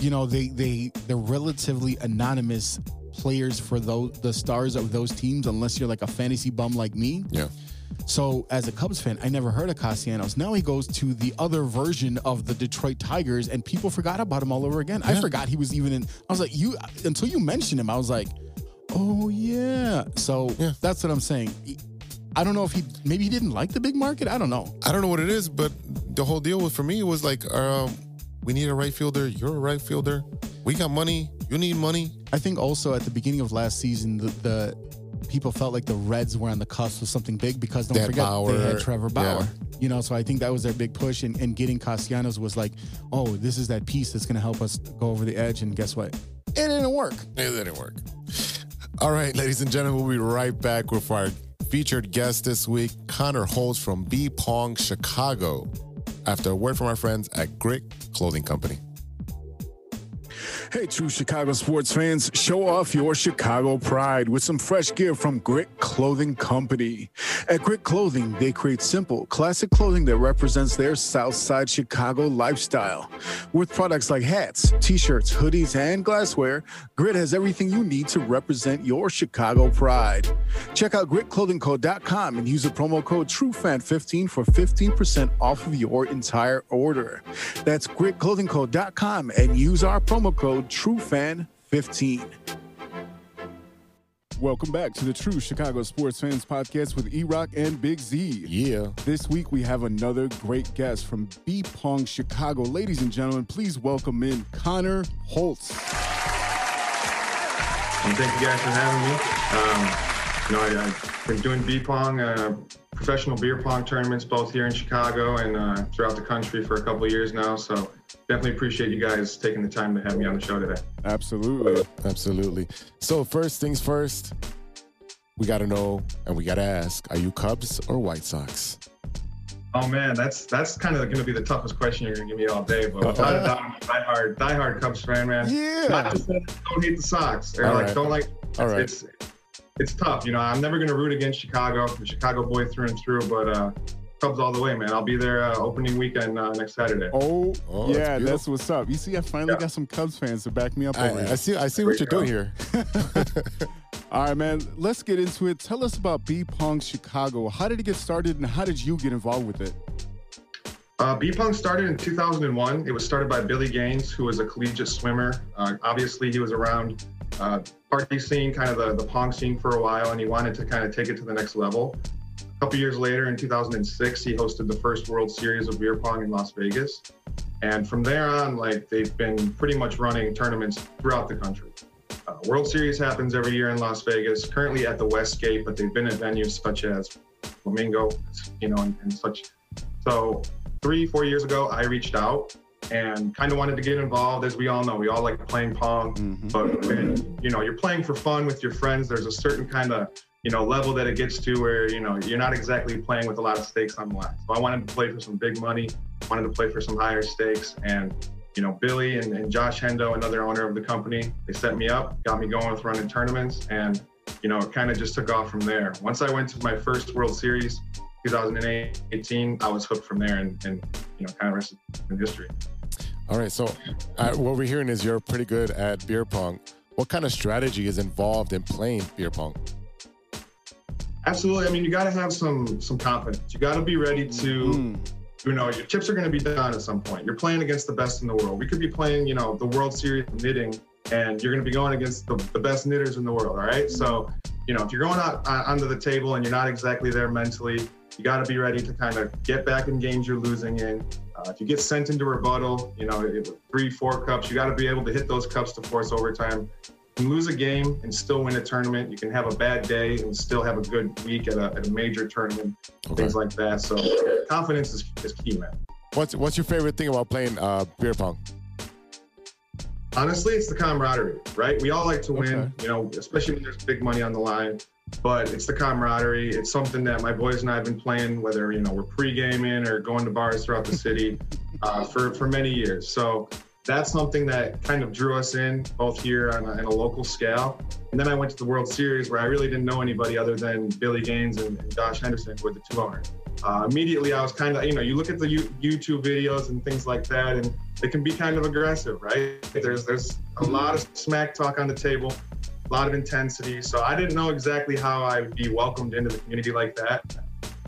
you know, they're relatively anonymous players for the stars of those teams, unless you're like a fantasy bum like me. Yeah. So, as a Cubs fan, I never heard of Castellanos. Now he goes to the other version of the Detroit Tigers, and people forgot about him all over again. Yeah. I forgot he was even in. I was like, you until you mentioned him, I was like, oh, yeah. So, that's what I'm saying. I don't know if maybe he didn't like the big market. I don't know. I don't know what it is, but the whole deal was for me was like, we need a right fielder. You're a right fielder. We got money. You need money. I think also at the beginning of last season, the people felt like the Reds were on the cusp of something big because don't forget they had Trevor Bauer. Yeah. You know, so I think that was their big push, and getting Castellanos was like, oh, this is that piece that's going to help us go over the edge, and guess what? It didn't work. It didn't work. All right, ladies and gentlemen, we'll be right back with our featured guest this week, Connor Holtz from Beer Pong Chicago, after a word from our friends at Grit Clothing Company. Hey, true Chicago sports fans, show off your Chicago pride with some fresh gear from Grit Clothing Company. At Grit Clothing, they create simple, classic clothing that represents their Southside Chicago lifestyle. With products like hats, t-shirts, hoodies, and glassware, Grit has everything you need to represent your Chicago pride. Check out gritclothingco.com and use the promo code TrueFan15 for 15% off of your entire order. That's gritclothingco.com and use our promo code TrueFan15. Welcome back to the True Chicago Sports Fans Podcast with E-Rock and Big Z. Yeah. This week we have another great guest from Beer Pong Chicago. Ladies and gentlemen, please welcome in Connor Holtz. And thank you guys for having me. I've been doing Beer Pong, professional beer pong tournaments both here in Chicago and throughout the country for a couple of years now. So definitely appreciate you guys taking the time to have me on the show today. Absolutely. Absolutely. So first things first, we got to know and we got to ask, are you Cubs or White Sox? Oh, man, that's kind of going to be the toughest question you're going to give me all day. But without a doubt, I'm a diehard Cubs fan, man. Yeah. Not just that I don't hate the Sox. Or It's tough. You know, I'm never going to root against Chicago. I'm a Chicago boy through and through, but Cubs all the way, man. I'll be there opening weekend next Saturday. Oh yeah, that's what's up. You see, I finally got some Cubs fans to back me up over here. I see what you're doing here. All right, man, let's get into it. Tell us about Beer Pong Chicago. How did it get started, and how did you get involved with it? Beer Pong started in 2001. It was started by Billy Gaines, who was a collegiate swimmer. Obviously, he was around party scene, kind of the pong scene for a while, and he wanted to kind of take it to the next level. A couple years later, in 2006, he hosted the first World Series of Beer Pong in Las Vegas. And from there on, like, they've been pretty much running tournaments throughout the country. World Series happens every year in Las Vegas, currently at the Westgate, but they've been at venues such as Flamingo, you know, and such. So 3-4 years ago, I reached out and kind of wanted to get involved. As we all know, we all like playing pong, but, and, you know, you're playing for fun with your friends. There's a certain kind of you know, level that it gets to where, you know, you're not exactly playing with a lot of stakes on the line. So I wanted to play for some big money, wanted to play for some higher stakes. And, you know, Billy and Josh Hendo, another owner of the company, they set me up, got me going with running tournaments. And, you know, it kind of just took off from there. Once I went to my first World Series, 2018, I was hooked from there and you know, kind of rest in history. All right. So what we're hearing is you're pretty good at beer pong. What kind of strategy is involved in playing beer pong? Absolutely. I mean, you got to have some confidence. You got to be ready to, you know, your chips are going to be down at some point. You're playing against the best in the world. We could be playing, you know, the World Series of Knitting, and you're going to be going against the best knitters in the world. All right. So, you know, if you're going out onto the table and you're not exactly there mentally, you got to be ready to kind of get back in games you're losing in. If you get sent into rebuttal, you know, 3-4 cups, you got to be able to hit those cups to force overtime. You can lose a game and still win a tournament. You can have a bad day and still have a good week at a major tournament, things like that. So confidence is key, man. What's your favorite thing about playing beer pong? Honestly, it's the camaraderie, right? We all like to win, you know, especially when there's big money on the line. But it's the camaraderie. It's something that my boys and I have been playing, whether, you know, we're pre-gaming or going to bars throughout the city for many years. So that's something that kind of drew us in, both here on a local scale. And then I went to the World Series where I really didn't know anybody other than Billy Gaines and Josh Henderson, who were the two owners. Immediately I was kind of, you know, you look at the YouTube videos and things like that, and they can be kind of aggressive, right? There's a lot of smack talk on the table, a lot of intensity. So I didn't know exactly how I would be welcomed into the community like that.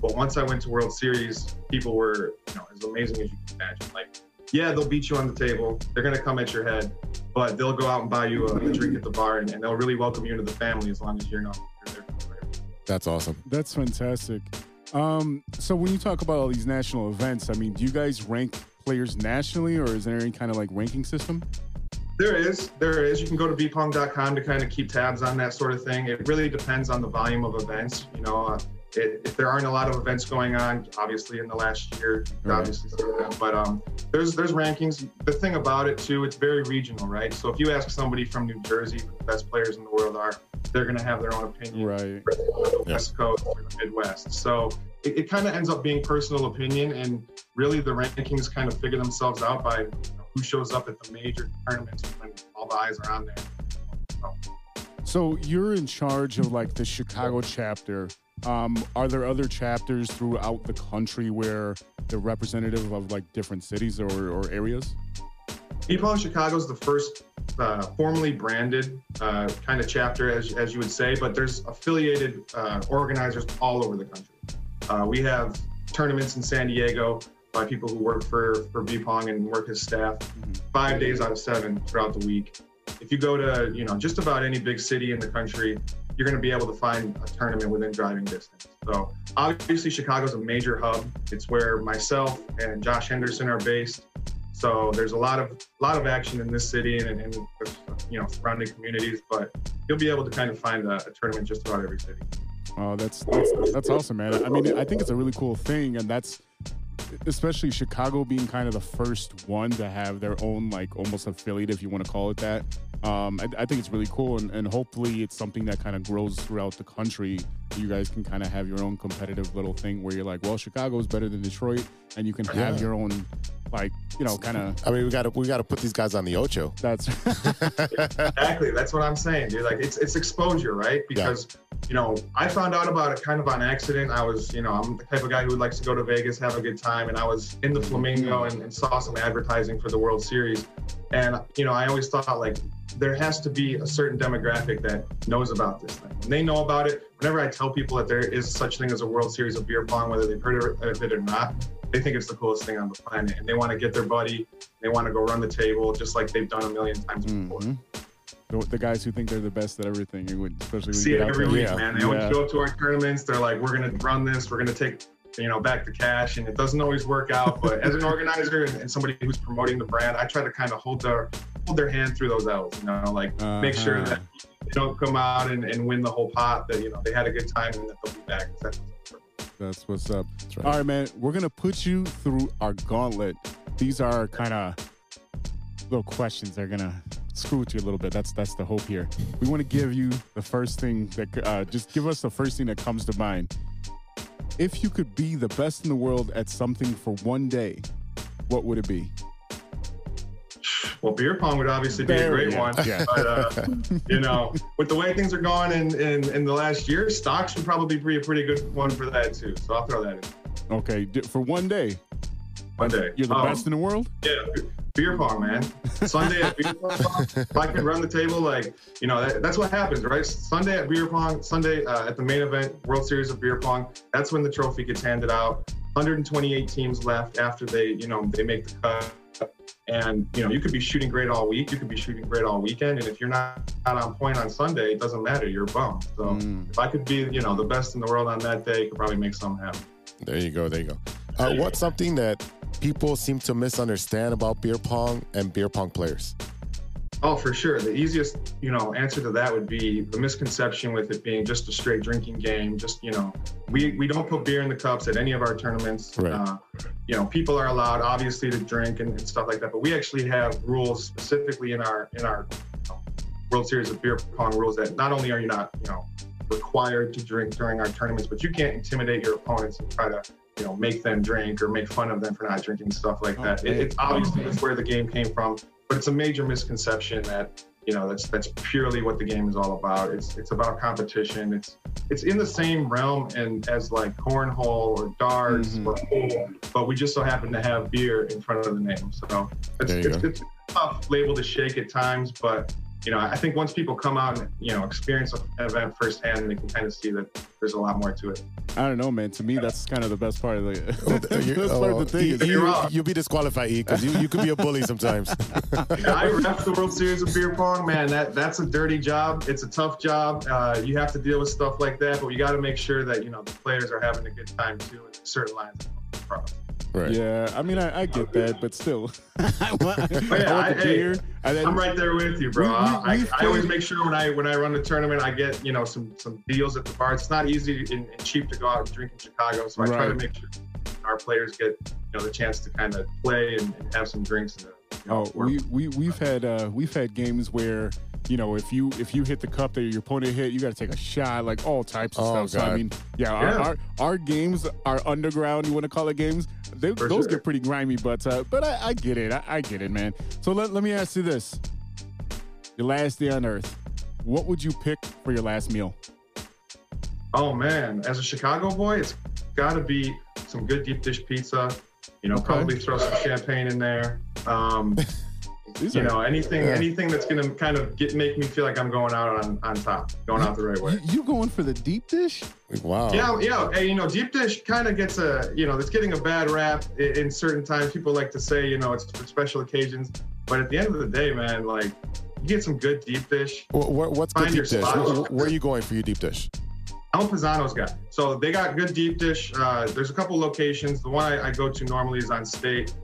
But once I went to World Series, people were, you know, as amazing as you can imagine. Like, yeah, they'll beat you on the table. They're going to come at your head, but they'll go out and buy you a drink at the bar, and they'll really welcome you into the family as long as you're not there. That's awesome. That's fantastic. So when you talk about all these national events, I mean, do you guys rank players nationally, or is there any kind of like ranking system? There is. You can go to beerpong.com to kind of keep tabs on that sort of thing. It really depends on the volume of events. You know, if there aren't a lot of events going on, obviously in the last year, obviously see that. But there's rankings. The thing about it too, it's very regional, right? So if you ask somebody from New Jersey who the best players in the world are, they're going to have their own opinion. Right. West Coast or the Midwest. So it kind of ends up being personal opinion, and really the rankings kind of figure themselves out by, you know, who shows up at the major tournaments when all the eyes are on there. So you're in charge of like the Chicago chapter. Are there other chapters throughout the country where they're representative of like different cities or areas? Beer Pong Chicago is the first formally branded kind of chapter, as you would say, but there's affiliated organizers all over the country. We have tournaments in San Diego by people who work for Beer Pong and work as staff 5 days out of 7 throughout the week. If you go to, you know, just about any big city in the country, you're going to be able to find a tournament within driving distance. So obviously Chicago's a major hub. It's where myself and Josh Henderson are based. So there's a lot of action in this city and you know, surrounding communities, but you'll be able to kind of find a tournament just about every city. Oh, that's awesome, man. I mean, I think it's a really cool thing, and that's especially Chicago being kind of the first one to have their own, like, almost affiliate, if you want to call it that. I think it's really cool, and hopefully it's something that kind of grows throughout the country. You guys can kind of have your own competitive little thing where you're like, well, Chicago's better than Detroit, and you can have your own, like, you know, kind of. I mean, we got to put these guys on the Ocho. That's exactly. That's what I'm saying, dude. Like, it's exposure, right? Because you know, I found out about it kind of on accident. I was, you know, I'm the type of guy who likes to go to Vegas, have a good time, and I was in the Flamingo and saw some advertising for the World Series, and you know, I always thought like there has to be a certain demographic that knows about this thing. When they know about it, whenever I tell people that there is such thing as a World Series of Beer Pong, whether they've heard of it or not, they think it's the coolest thing on the planet, and they want to get their buddy, they want to go run the table just like they've done a million times before. The guys who think they're the best at everything, especially see it every week, man. They always show up to our tournaments. They're like, we're going to run this, we're going to take, you know, back the cash, and it doesn't always work out. But as an organizer and somebody who's promoting the brand, I try to kind of hold their hand through those L's, you know, like make sure that they don't come out and win the whole pot, that, you know, they had a good time and that they'll be back. That's what's up. That's right. All right, man, we're going to put you through our gauntlet. These are kind of little questions. They're going to screw with you a little bit. That's the hope here. We want to give you the first thing that just give us the first thing that comes to mind. If you could be the best in the world at something for one day, what would it be? Well, beer pong would obviously be a great one, but you know, with the way things are going in the last year, stocks would probably be a pretty good one for that too. So I'll throw that in. Okay, for one day. One day. You're the best in the world? Yeah, beer pong, man. Sunday at beer pong. If I could run the table, like, you know, that's what happens, right? Sunday at beer pong. Sunday at the main event, World Series of Beer Pong. That's when the trophy gets handed out. 128 teams left after they, you know, they make the cut. And, you know, you could be shooting great all week. You could be shooting great all weekend. And if you're not on point on Sunday, it doesn't matter. You're a bum. So if I could be, you know, the best in the world on that day, could probably make something happen. There you go. There you go. What's something that people seem to misunderstand about beer pong and beer pong players? Oh, for sure. The easiest, you know, answer to that would be the misconception with it being just a straight drinking game. Just, you know, we don't put beer in the cups at any of our tournaments. Right. You know, people are allowed, obviously, to drink and stuff like that. But we actually have rules specifically in our World Series of Beer Pong rules that not only are you not, you know, required to drink during our tournaments, but you can't intimidate your opponents and try to, you know, make them drink or make fun of them for not drinking, stuff like that. It's obviously that's where the game came from. But it's a major misconception that, you know, that's purely what the game is all about. It's about competition. It's in the same realm and as like cornhole or darts, or pool, but we just so happen to have beer in front of the name. So it's a tough label to shake at times, but you know, I think once people come out and, you know, experience an event firsthand, they can kind of see that there's a lot more to it. I don't know, man. To me, that's kind of the best part of the, thing. You'll be disqualified, E, because you could be a bully sometimes. Yeah, I ref the World Series of Beer Pong, man. That's a dirty job. It's a tough job. You have to deal with stuff like that, but you got to make sure that, you know, the players are having a good time too, and certain lines of the problem. Right. Yeah, I mean, I get that, but still. I'm right there with you, bro. I always make sure when I run the tournament, I get, you know, some deals at the bar. It's not easy and cheap to go out and drink in Chicago, so I try to make sure our players get, you know, the chance to kind of play and have some drinks. And, you know, we've had games where, you know, if you hit the cup that your opponent hit, you got to take a shot, like all types of stuff. God. So, I mean, Our games are underground. You want to call it games? Those get pretty grimy, but I get it. I get it, man. So let me ask you this: your last day on Earth, what would you pick for your last meal? Oh man, as a Chicago boy, it's got to be some good deep dish pizza. You know, probably throw some champagne in there. You know, anything that's going to kind of make me feel like I'm going out on top, out the right way. You going for the deep dish? Wow. Yeah. Hey, you know, deep dish kind of gets it's getting a bad rap in certain times. People like to say, you know, it's for special occasions. But at the end of the day, man, like, you get some good deep dish. What's good deep dish? Where are you going for your deep dish? I'm a Pisano's guy. So they got good deep dish. There's a couple locations. The one I go to normally is on State.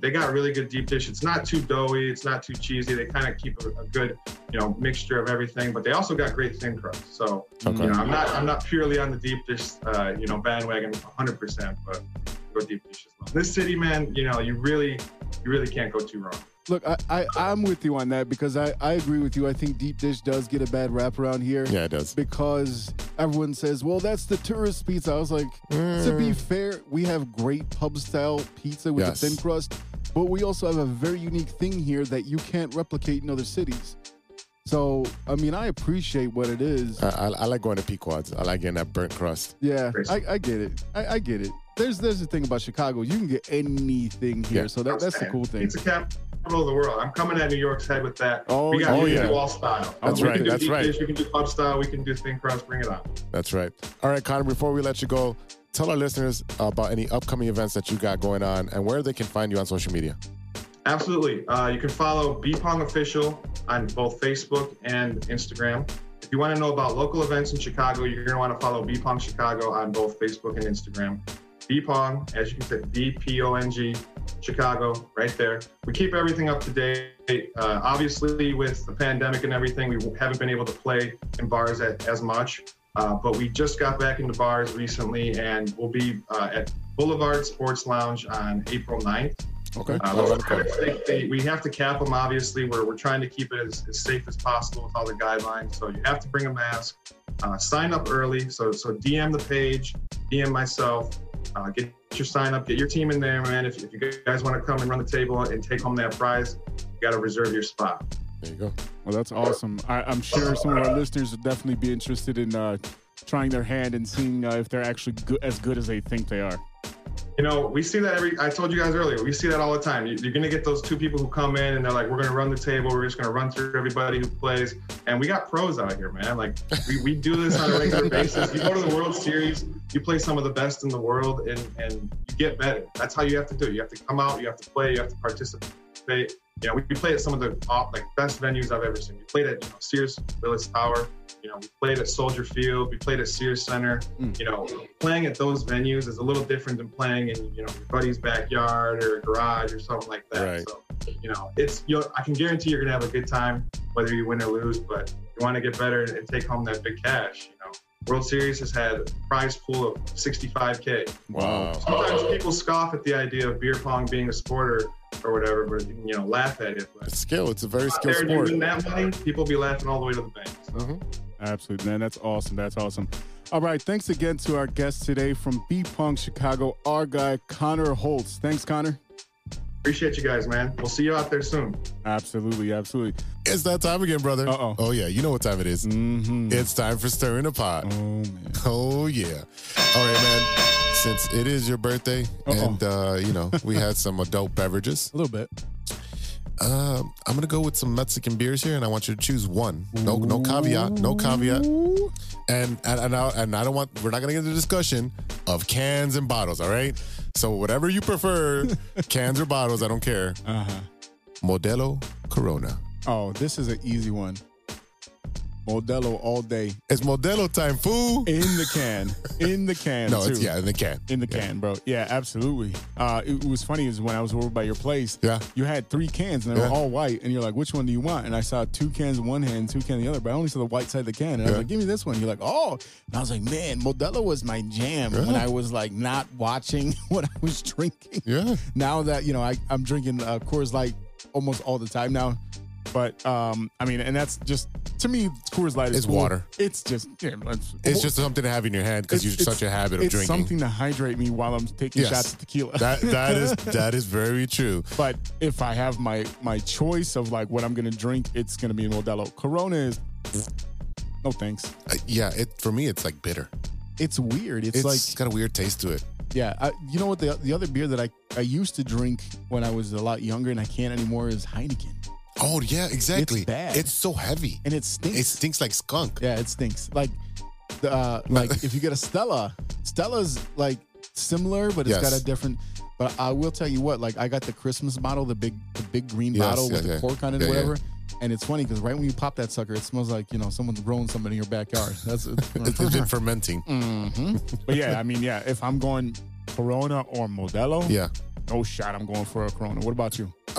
They got really good deep dish. It's not too doughy. It's not too cheesy. They kind of keep a good, you know, mixture of everything. But they also got great thin crust. So, you know, I'm not purely on the deep dish, you know, bandwagon 100%. But go deep dish as well. This city, man, you know, you really can't go too wrong. Look, I'm with you on that because I agree with you. I think deep dish does get a bad rap around here. Yeah, it does. Because everyone says, well, that's the tourist pizza. I was like, to be fair, we have great pub-style pizza with a thin crust, but we also have a very unique thing here that you can't replicate in other cities. So, I mean, I appreciate what it is. I like going to Pequod's. I like getting that burnt crust. Yeah, I get it. I get it. There's the thing about Chicago. You can get anything here, so that's the cool thing. Pizza capital of the world. I'm coming at New York's head with that. We can do all style. That's right. We can do pub style. We can do thin crust. Bring it on. That's right. All right, Connor, before we let you go, tell our listeners about any upcoming events that you got going on and where they can find you on social media. Absolutely. You can follow BPong Official on both Facebook and Instagram. If you want to know about local events in Chicago, you're going to want to follow BPong Chicago on both Facebook and Instagram. BPong, as you can say, BPONG, Chicago, right there. We keep everything up to date. Obviously, with the pandemic and everything, we haven't been able to play in bars as much, but we just got back into bars recently, and we'll be at Boulevard Sports Lounge on April 9th. Okay. We have to cap them, obviously. We're trying to keep it as safe as possible with all the guidelines. So you have to bring a mask. Sign up early. So DM the page, DM myself. Get your sign up, get your team in there, man. If you guys want to come and run the table and take home that prize, you got to reserve your spot. There you go. Well, that's awesome. I'm sure some of our listeners would definitely be interested in trying their hand and seeing if they're actually good as they think they are. You know, we see that I told you guys earlier, we see that all the time. You're going to get those two people who come in and they're like, we're going to run the table. We're just going to run through everybody who plays. And we got pros out here, man. Like, we do this on a regular basis. You go to the World Series, you play some of the best in the world, and you get better. That's how you have to do it. You have to come out, you have to play, you have to participate. You know, we played at some of the best venues I've ever seen. We played at Sears Willis Tower. You know, we played at Soldier Field. We played at Sears Center. You know, playing at those venues is a little different than playing in, you know, your buddy's backyard or a garage or something like that. Right. So, you know, I can guarantee you're going to have a good time, whether you win or lose, but you want to get better and take home that big cash, you know. World Series has had a prize pool of $65K. Wow. Sometimes people scoff at the idea of beer pong being a sport or whatever, but you know, laugh at it. But it's skill. It's a very skilled sport. If you win that money, people be laughing all the way to the bank. So. Absolutely, man. That's awesome. That's awesome. All right. Thanks again to our guest today from Beer Pong Chicago, our guy, Connor Holtz. Thanks, Connor. Appreciate you guys, man. We'll see you out there soon. Absolutely, absolutely. It's that time again, brother. Uh-oh. Oh, yeah. You know what time it is. Mm-hmm. It's time for Stirring the Pot. Oh, man. Oh, yeah. All right, man. Since it is your birthday and, you know, we had some adult beverages. A little bit. I'm going to go with some Mexican beers here, and I want you to choose one. No caveat. No caveat. And I don't want, we're not going to get into the discussion of cans and bottles, all right? So whatever you prefer, cans or bottles, I don't care. Uh-huh. Modelo Corona. Oh, this is an easy one. Modelo all day. It's Modelo time, fool. In the can. In the can, no, too. It's, yeah, in the can. In the can, bro. Yeah, absolutely. It was funny is when I was over by your place, you had 3 cans, and they were all white, and you're like, which one do you want? And I saw 2 cans in one hand, 2 cans in the other, but I only saw the white side of the can. And I was like, give me this one. And you're like, oh. And I was like, man, Modelo was my jam when I was, like, not watching what I was drinking. Yeah. Now that, you know, I'm drinking Coors Light almost all the time now. But, I mean, and that's just, to me, Coors Light is cool. Water. It's just... It's just something to have in your hand because you're such a habit of drinking. It's something to hydrate me while I'm taking shots of tequila. That is very true. But if I have my choice of, like, what I'm going to drink, it's going to be Modelo. Corona is... No thanks. For me, it's, like, bitter. It's weird. It's got a weird taste to it. Yeah. You know what? The other beer that I used to drink when I was a lot younger and I can't anymore is Heineken. Oh, yeah, exactly. It's bad. It's so heavy. And it stinks. It stinks like skunk. Yeah, it stinks. Like, if you get a Stella, Stella's, like, similar, but it's got a different... But I will tell you what, like, I got the Christmas bottle, the big green bottle with the cork on it or whatever. Yeah. And it's funny because right when you pop that sucker, it smells like, you know, someone's growing something in your backyard. It's been fermenting. Mm-hmm. But, yeah, I mean, yeah, if I'm going Corona or Modelo... Yeah. No shot. I'm going for a Corona. What about you? It's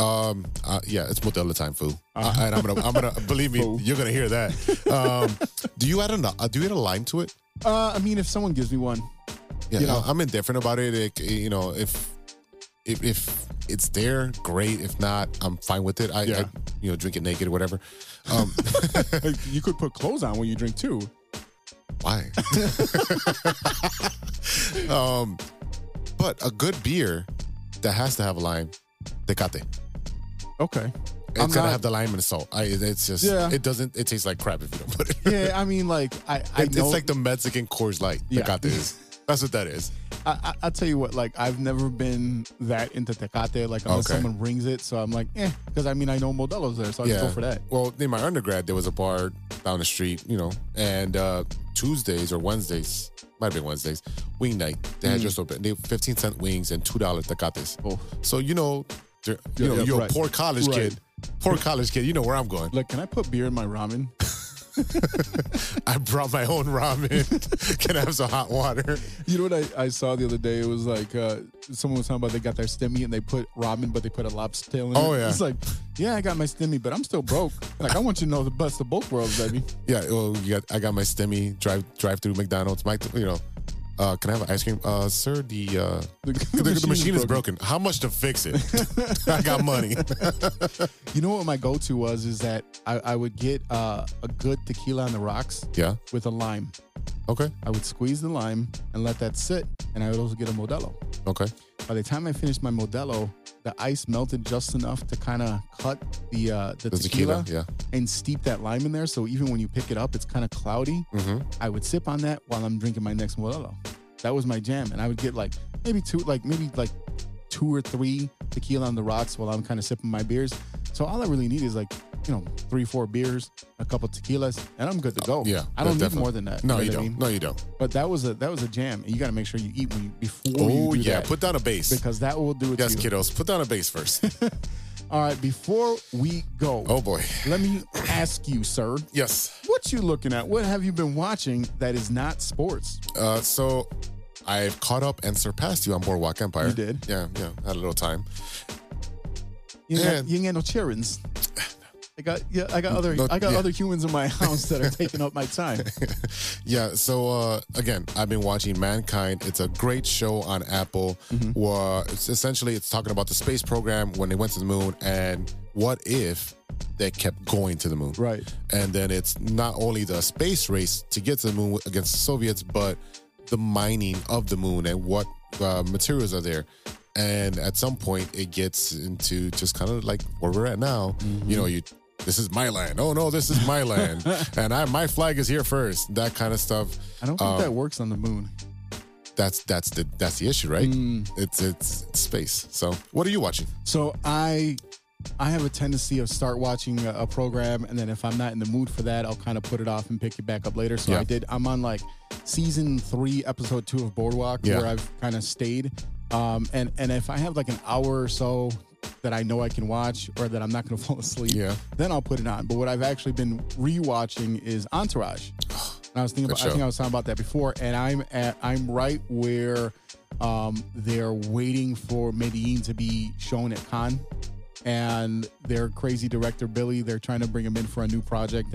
Modelo time, fool. And I'm gonna believe me. Fool. You're gonna hear that. Do you add a lime to it? I mean, if someone gives me one, you know, I'm indifferent about it. You know, if it's there, great. If not, I'm fine with it. I you know, drink it naked or whatever. You could put clothes on when you drink too. Why? But a good beer. That has to have a lime, Tecate. Okay. It's going to have the lime and the salt. It tastes like crap if you don't put it. Yeah, I mean, like, I know. It's like the Mexican Coors Light, Tecate is. That's what that is. I'll tell you what, like, I've never been that into Tecate, like, unless someone brings it. So I'm like, because, I mean, I know Modelo's there, so I just go for that. Well, in my undergrad, there was a bar down the street, you know, and Tuesdays or Wednesdays, might have been Wednesdays, wing night. They had just open. They 15-cent wings and $2 Tecates. Oh. So, you know, you're a poor college kid. Poor college kid. You know where I'm going. Like, can I put beer in my ramen? I brought my own ramen. Can I have some hot water? You know what I saw the other day? It was like someone was talking about they got their stimmy and they put ramen, but they put a lobster tail in it. Oh, yeah. It's like, yeah, I got my stimmy, but I'm still broke. Like, I want you to know the best of both worlds, baby. Yeah, well, I got my stimmy, drive through McDonald's. You know, Can I have an ice cream? Sir, the machine is broken. How much to fix it? I got money. You know what my go-to was is that I would get a good tequila on the rocks with a lime. Okay. I would squeeze the lime and let that sit, and I would also get a Modelo. Okay. By the time I finished my Modelo, the ice melted just enough to kind of cut the tequila and steep that lime in there. So even when you pick it up, it's kind of cloudy. Mm-hmm. I would sip on that while I'm drinking my next Modelo. That was my jam. And I would get maybe two or three tequila on the rocks while I'm kind of sipping my beers. So all I really need is 3-4 beers, a couple tequilas, and I'm good to go. Yeah, I don't need more than that. No, you don't. I mean? No, you don't. But that was a jam. And you got to make sure you eat before you do that. Put down a base, because that will do it. Yes, kiddos, put down a base first. All right, before we go, oh boy, let me ask you, sir. Yes. What you looking at? What have you been watching that is not sports? So I've caught up and surpassed you on Boardwalk Empire. You did? Yeah. Had a little time. You ain't got no children's. I got other humans in my house that are taking up my time. Yeah. So again, I've been watching Mankind. It's a great show on Apple. Mm-hmm. Where it's talking about the space program when they went to the moon, and what if they kept going to the moon? Right. And then it's not only the space race to get to the moon against the Soviets, but the mining of the moon and what materials are there. And at some point, it gets into just kind of like where we're at now. Mm-hmm. This is my land. Oh, no, this is my land. And my flag is here first. That kind of stuff. I don't think that works on the moon. That's the issue, right? Mm. It's space. So what are you watching? So I have a tendency of start watching a program, and then if I'm not in the mood for that, I'll kind of put it off and pick it back up later. So I'm on season 3, episode 2 of Boardwalk, where I've kind of stayed. And if I have an hour or so that I know I can watch or that I'm not going to fall asleep, then I'll put it on. But what I've actually been rewatching is Entourage. And I think I was talking about that before. And I'm right where they're waiting for Medellin to be shown at Cannes. And their crazy director, Billy, they're trying to bring him in for a new project,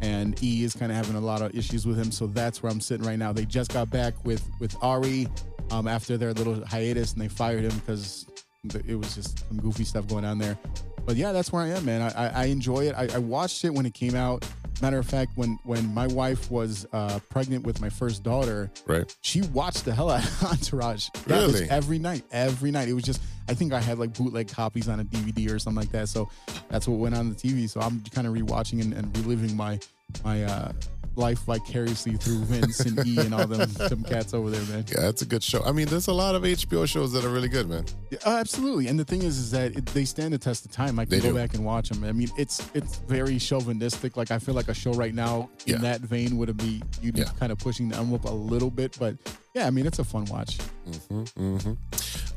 and E is kind of having a lot of issues with him. So that's where I'm sitting right now. They just got back with Ari after their little hiatus, and they fired him because it was just some goofy stuff going on there. But yeah, that's where I am, man. I enjoy it. I watched it when it came out. Matter of fact, when my wife was pregnant with my first daughter, right, she watched the hell out of Entourage. Really? Every night. It was just, I think I had bootleg copies on a DVD or something like that. So that's what went on the TV. So I'm kind of rewatching and reliving my life vicariously through Vince and E and all them cats over there, man. Yeah, that's a good show. I mean, there's a lot of HBO shows that are really good, man. Yeah, absolutely. And the thing is that they stand the test of time. I can go back and watch them. I mean, it's very chauvinistic. I feel like a show right now in that vein would be kind of pushing the envelope a little bit. But yeah, I mean, it's a fun watch. Mm-hmm, mm-hmm.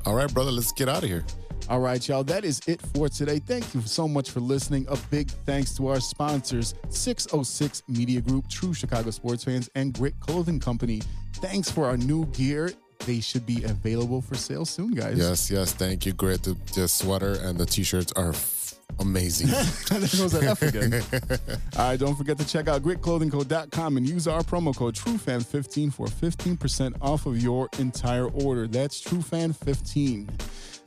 All right, brother, let's get out of here. All right, y'all, that is it for today. Thank you so much for listening. A big thanks to our sponsors, 606 Media Group, True Chicago Sports Fans, and Grit Clothing Company. Thanks for our new gear. They should be available for sale soon, guys. Yes. Thank you, Grit. The sweater and the T-shirts are amazing. There goes that F again. All right, don't forget to check out gritclothingco.com and use our promo code TrueFan15 for 15% off of your entire order. That's TrueFan15.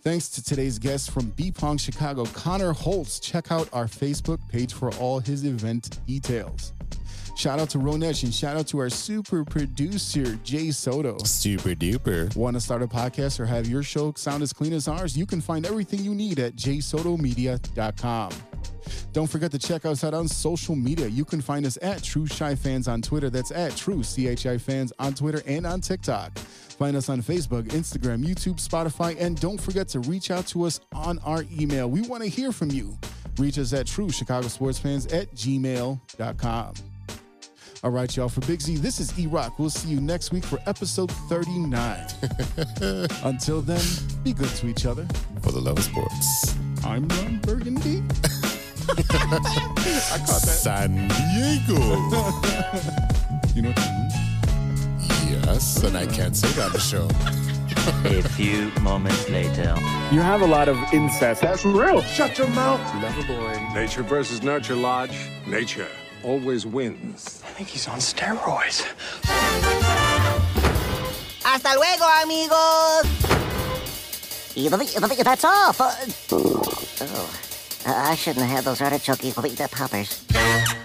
Thanks to today's guest from Beer Pong Chicago, Connor Holtz. Check out our Facebook page for all his event details. Shout out to Ronesh, and shout out to our super producer, Jay Soto. Super duper. Want to start a podcast or have your show sound as clean as ours? You can find everything you need at jsotomedia.com. Don't forget to check us out on social media. You can find us at True Chi Fans on Twitter. That's at True CHI Fans on Twitter and on TikTok. Find us on Facebook, Instagram, YouTube, Spotify, and don't forget to reach out to us on our email. We want to hear from you. Reach us at truechicagosportsfans@gmail.com. All right, y'all, for Big Z, this is E-Rock. We'll see you next week for episode 39. Until then, be good to each other. For the love of sports. I'm Ron Burgundy. I caught that. San Diego. You know what I mean? Yes, and I can't say that on the show. A few moments later. You have a lot of incest. That's real. Shut your mouth. Never boring. Nature versus nurture, Lodge. Nature always wins. I think he's on steroids. Hasta luego, amigos. That's all. Oh, I shouldn't have had those artichoke poppers.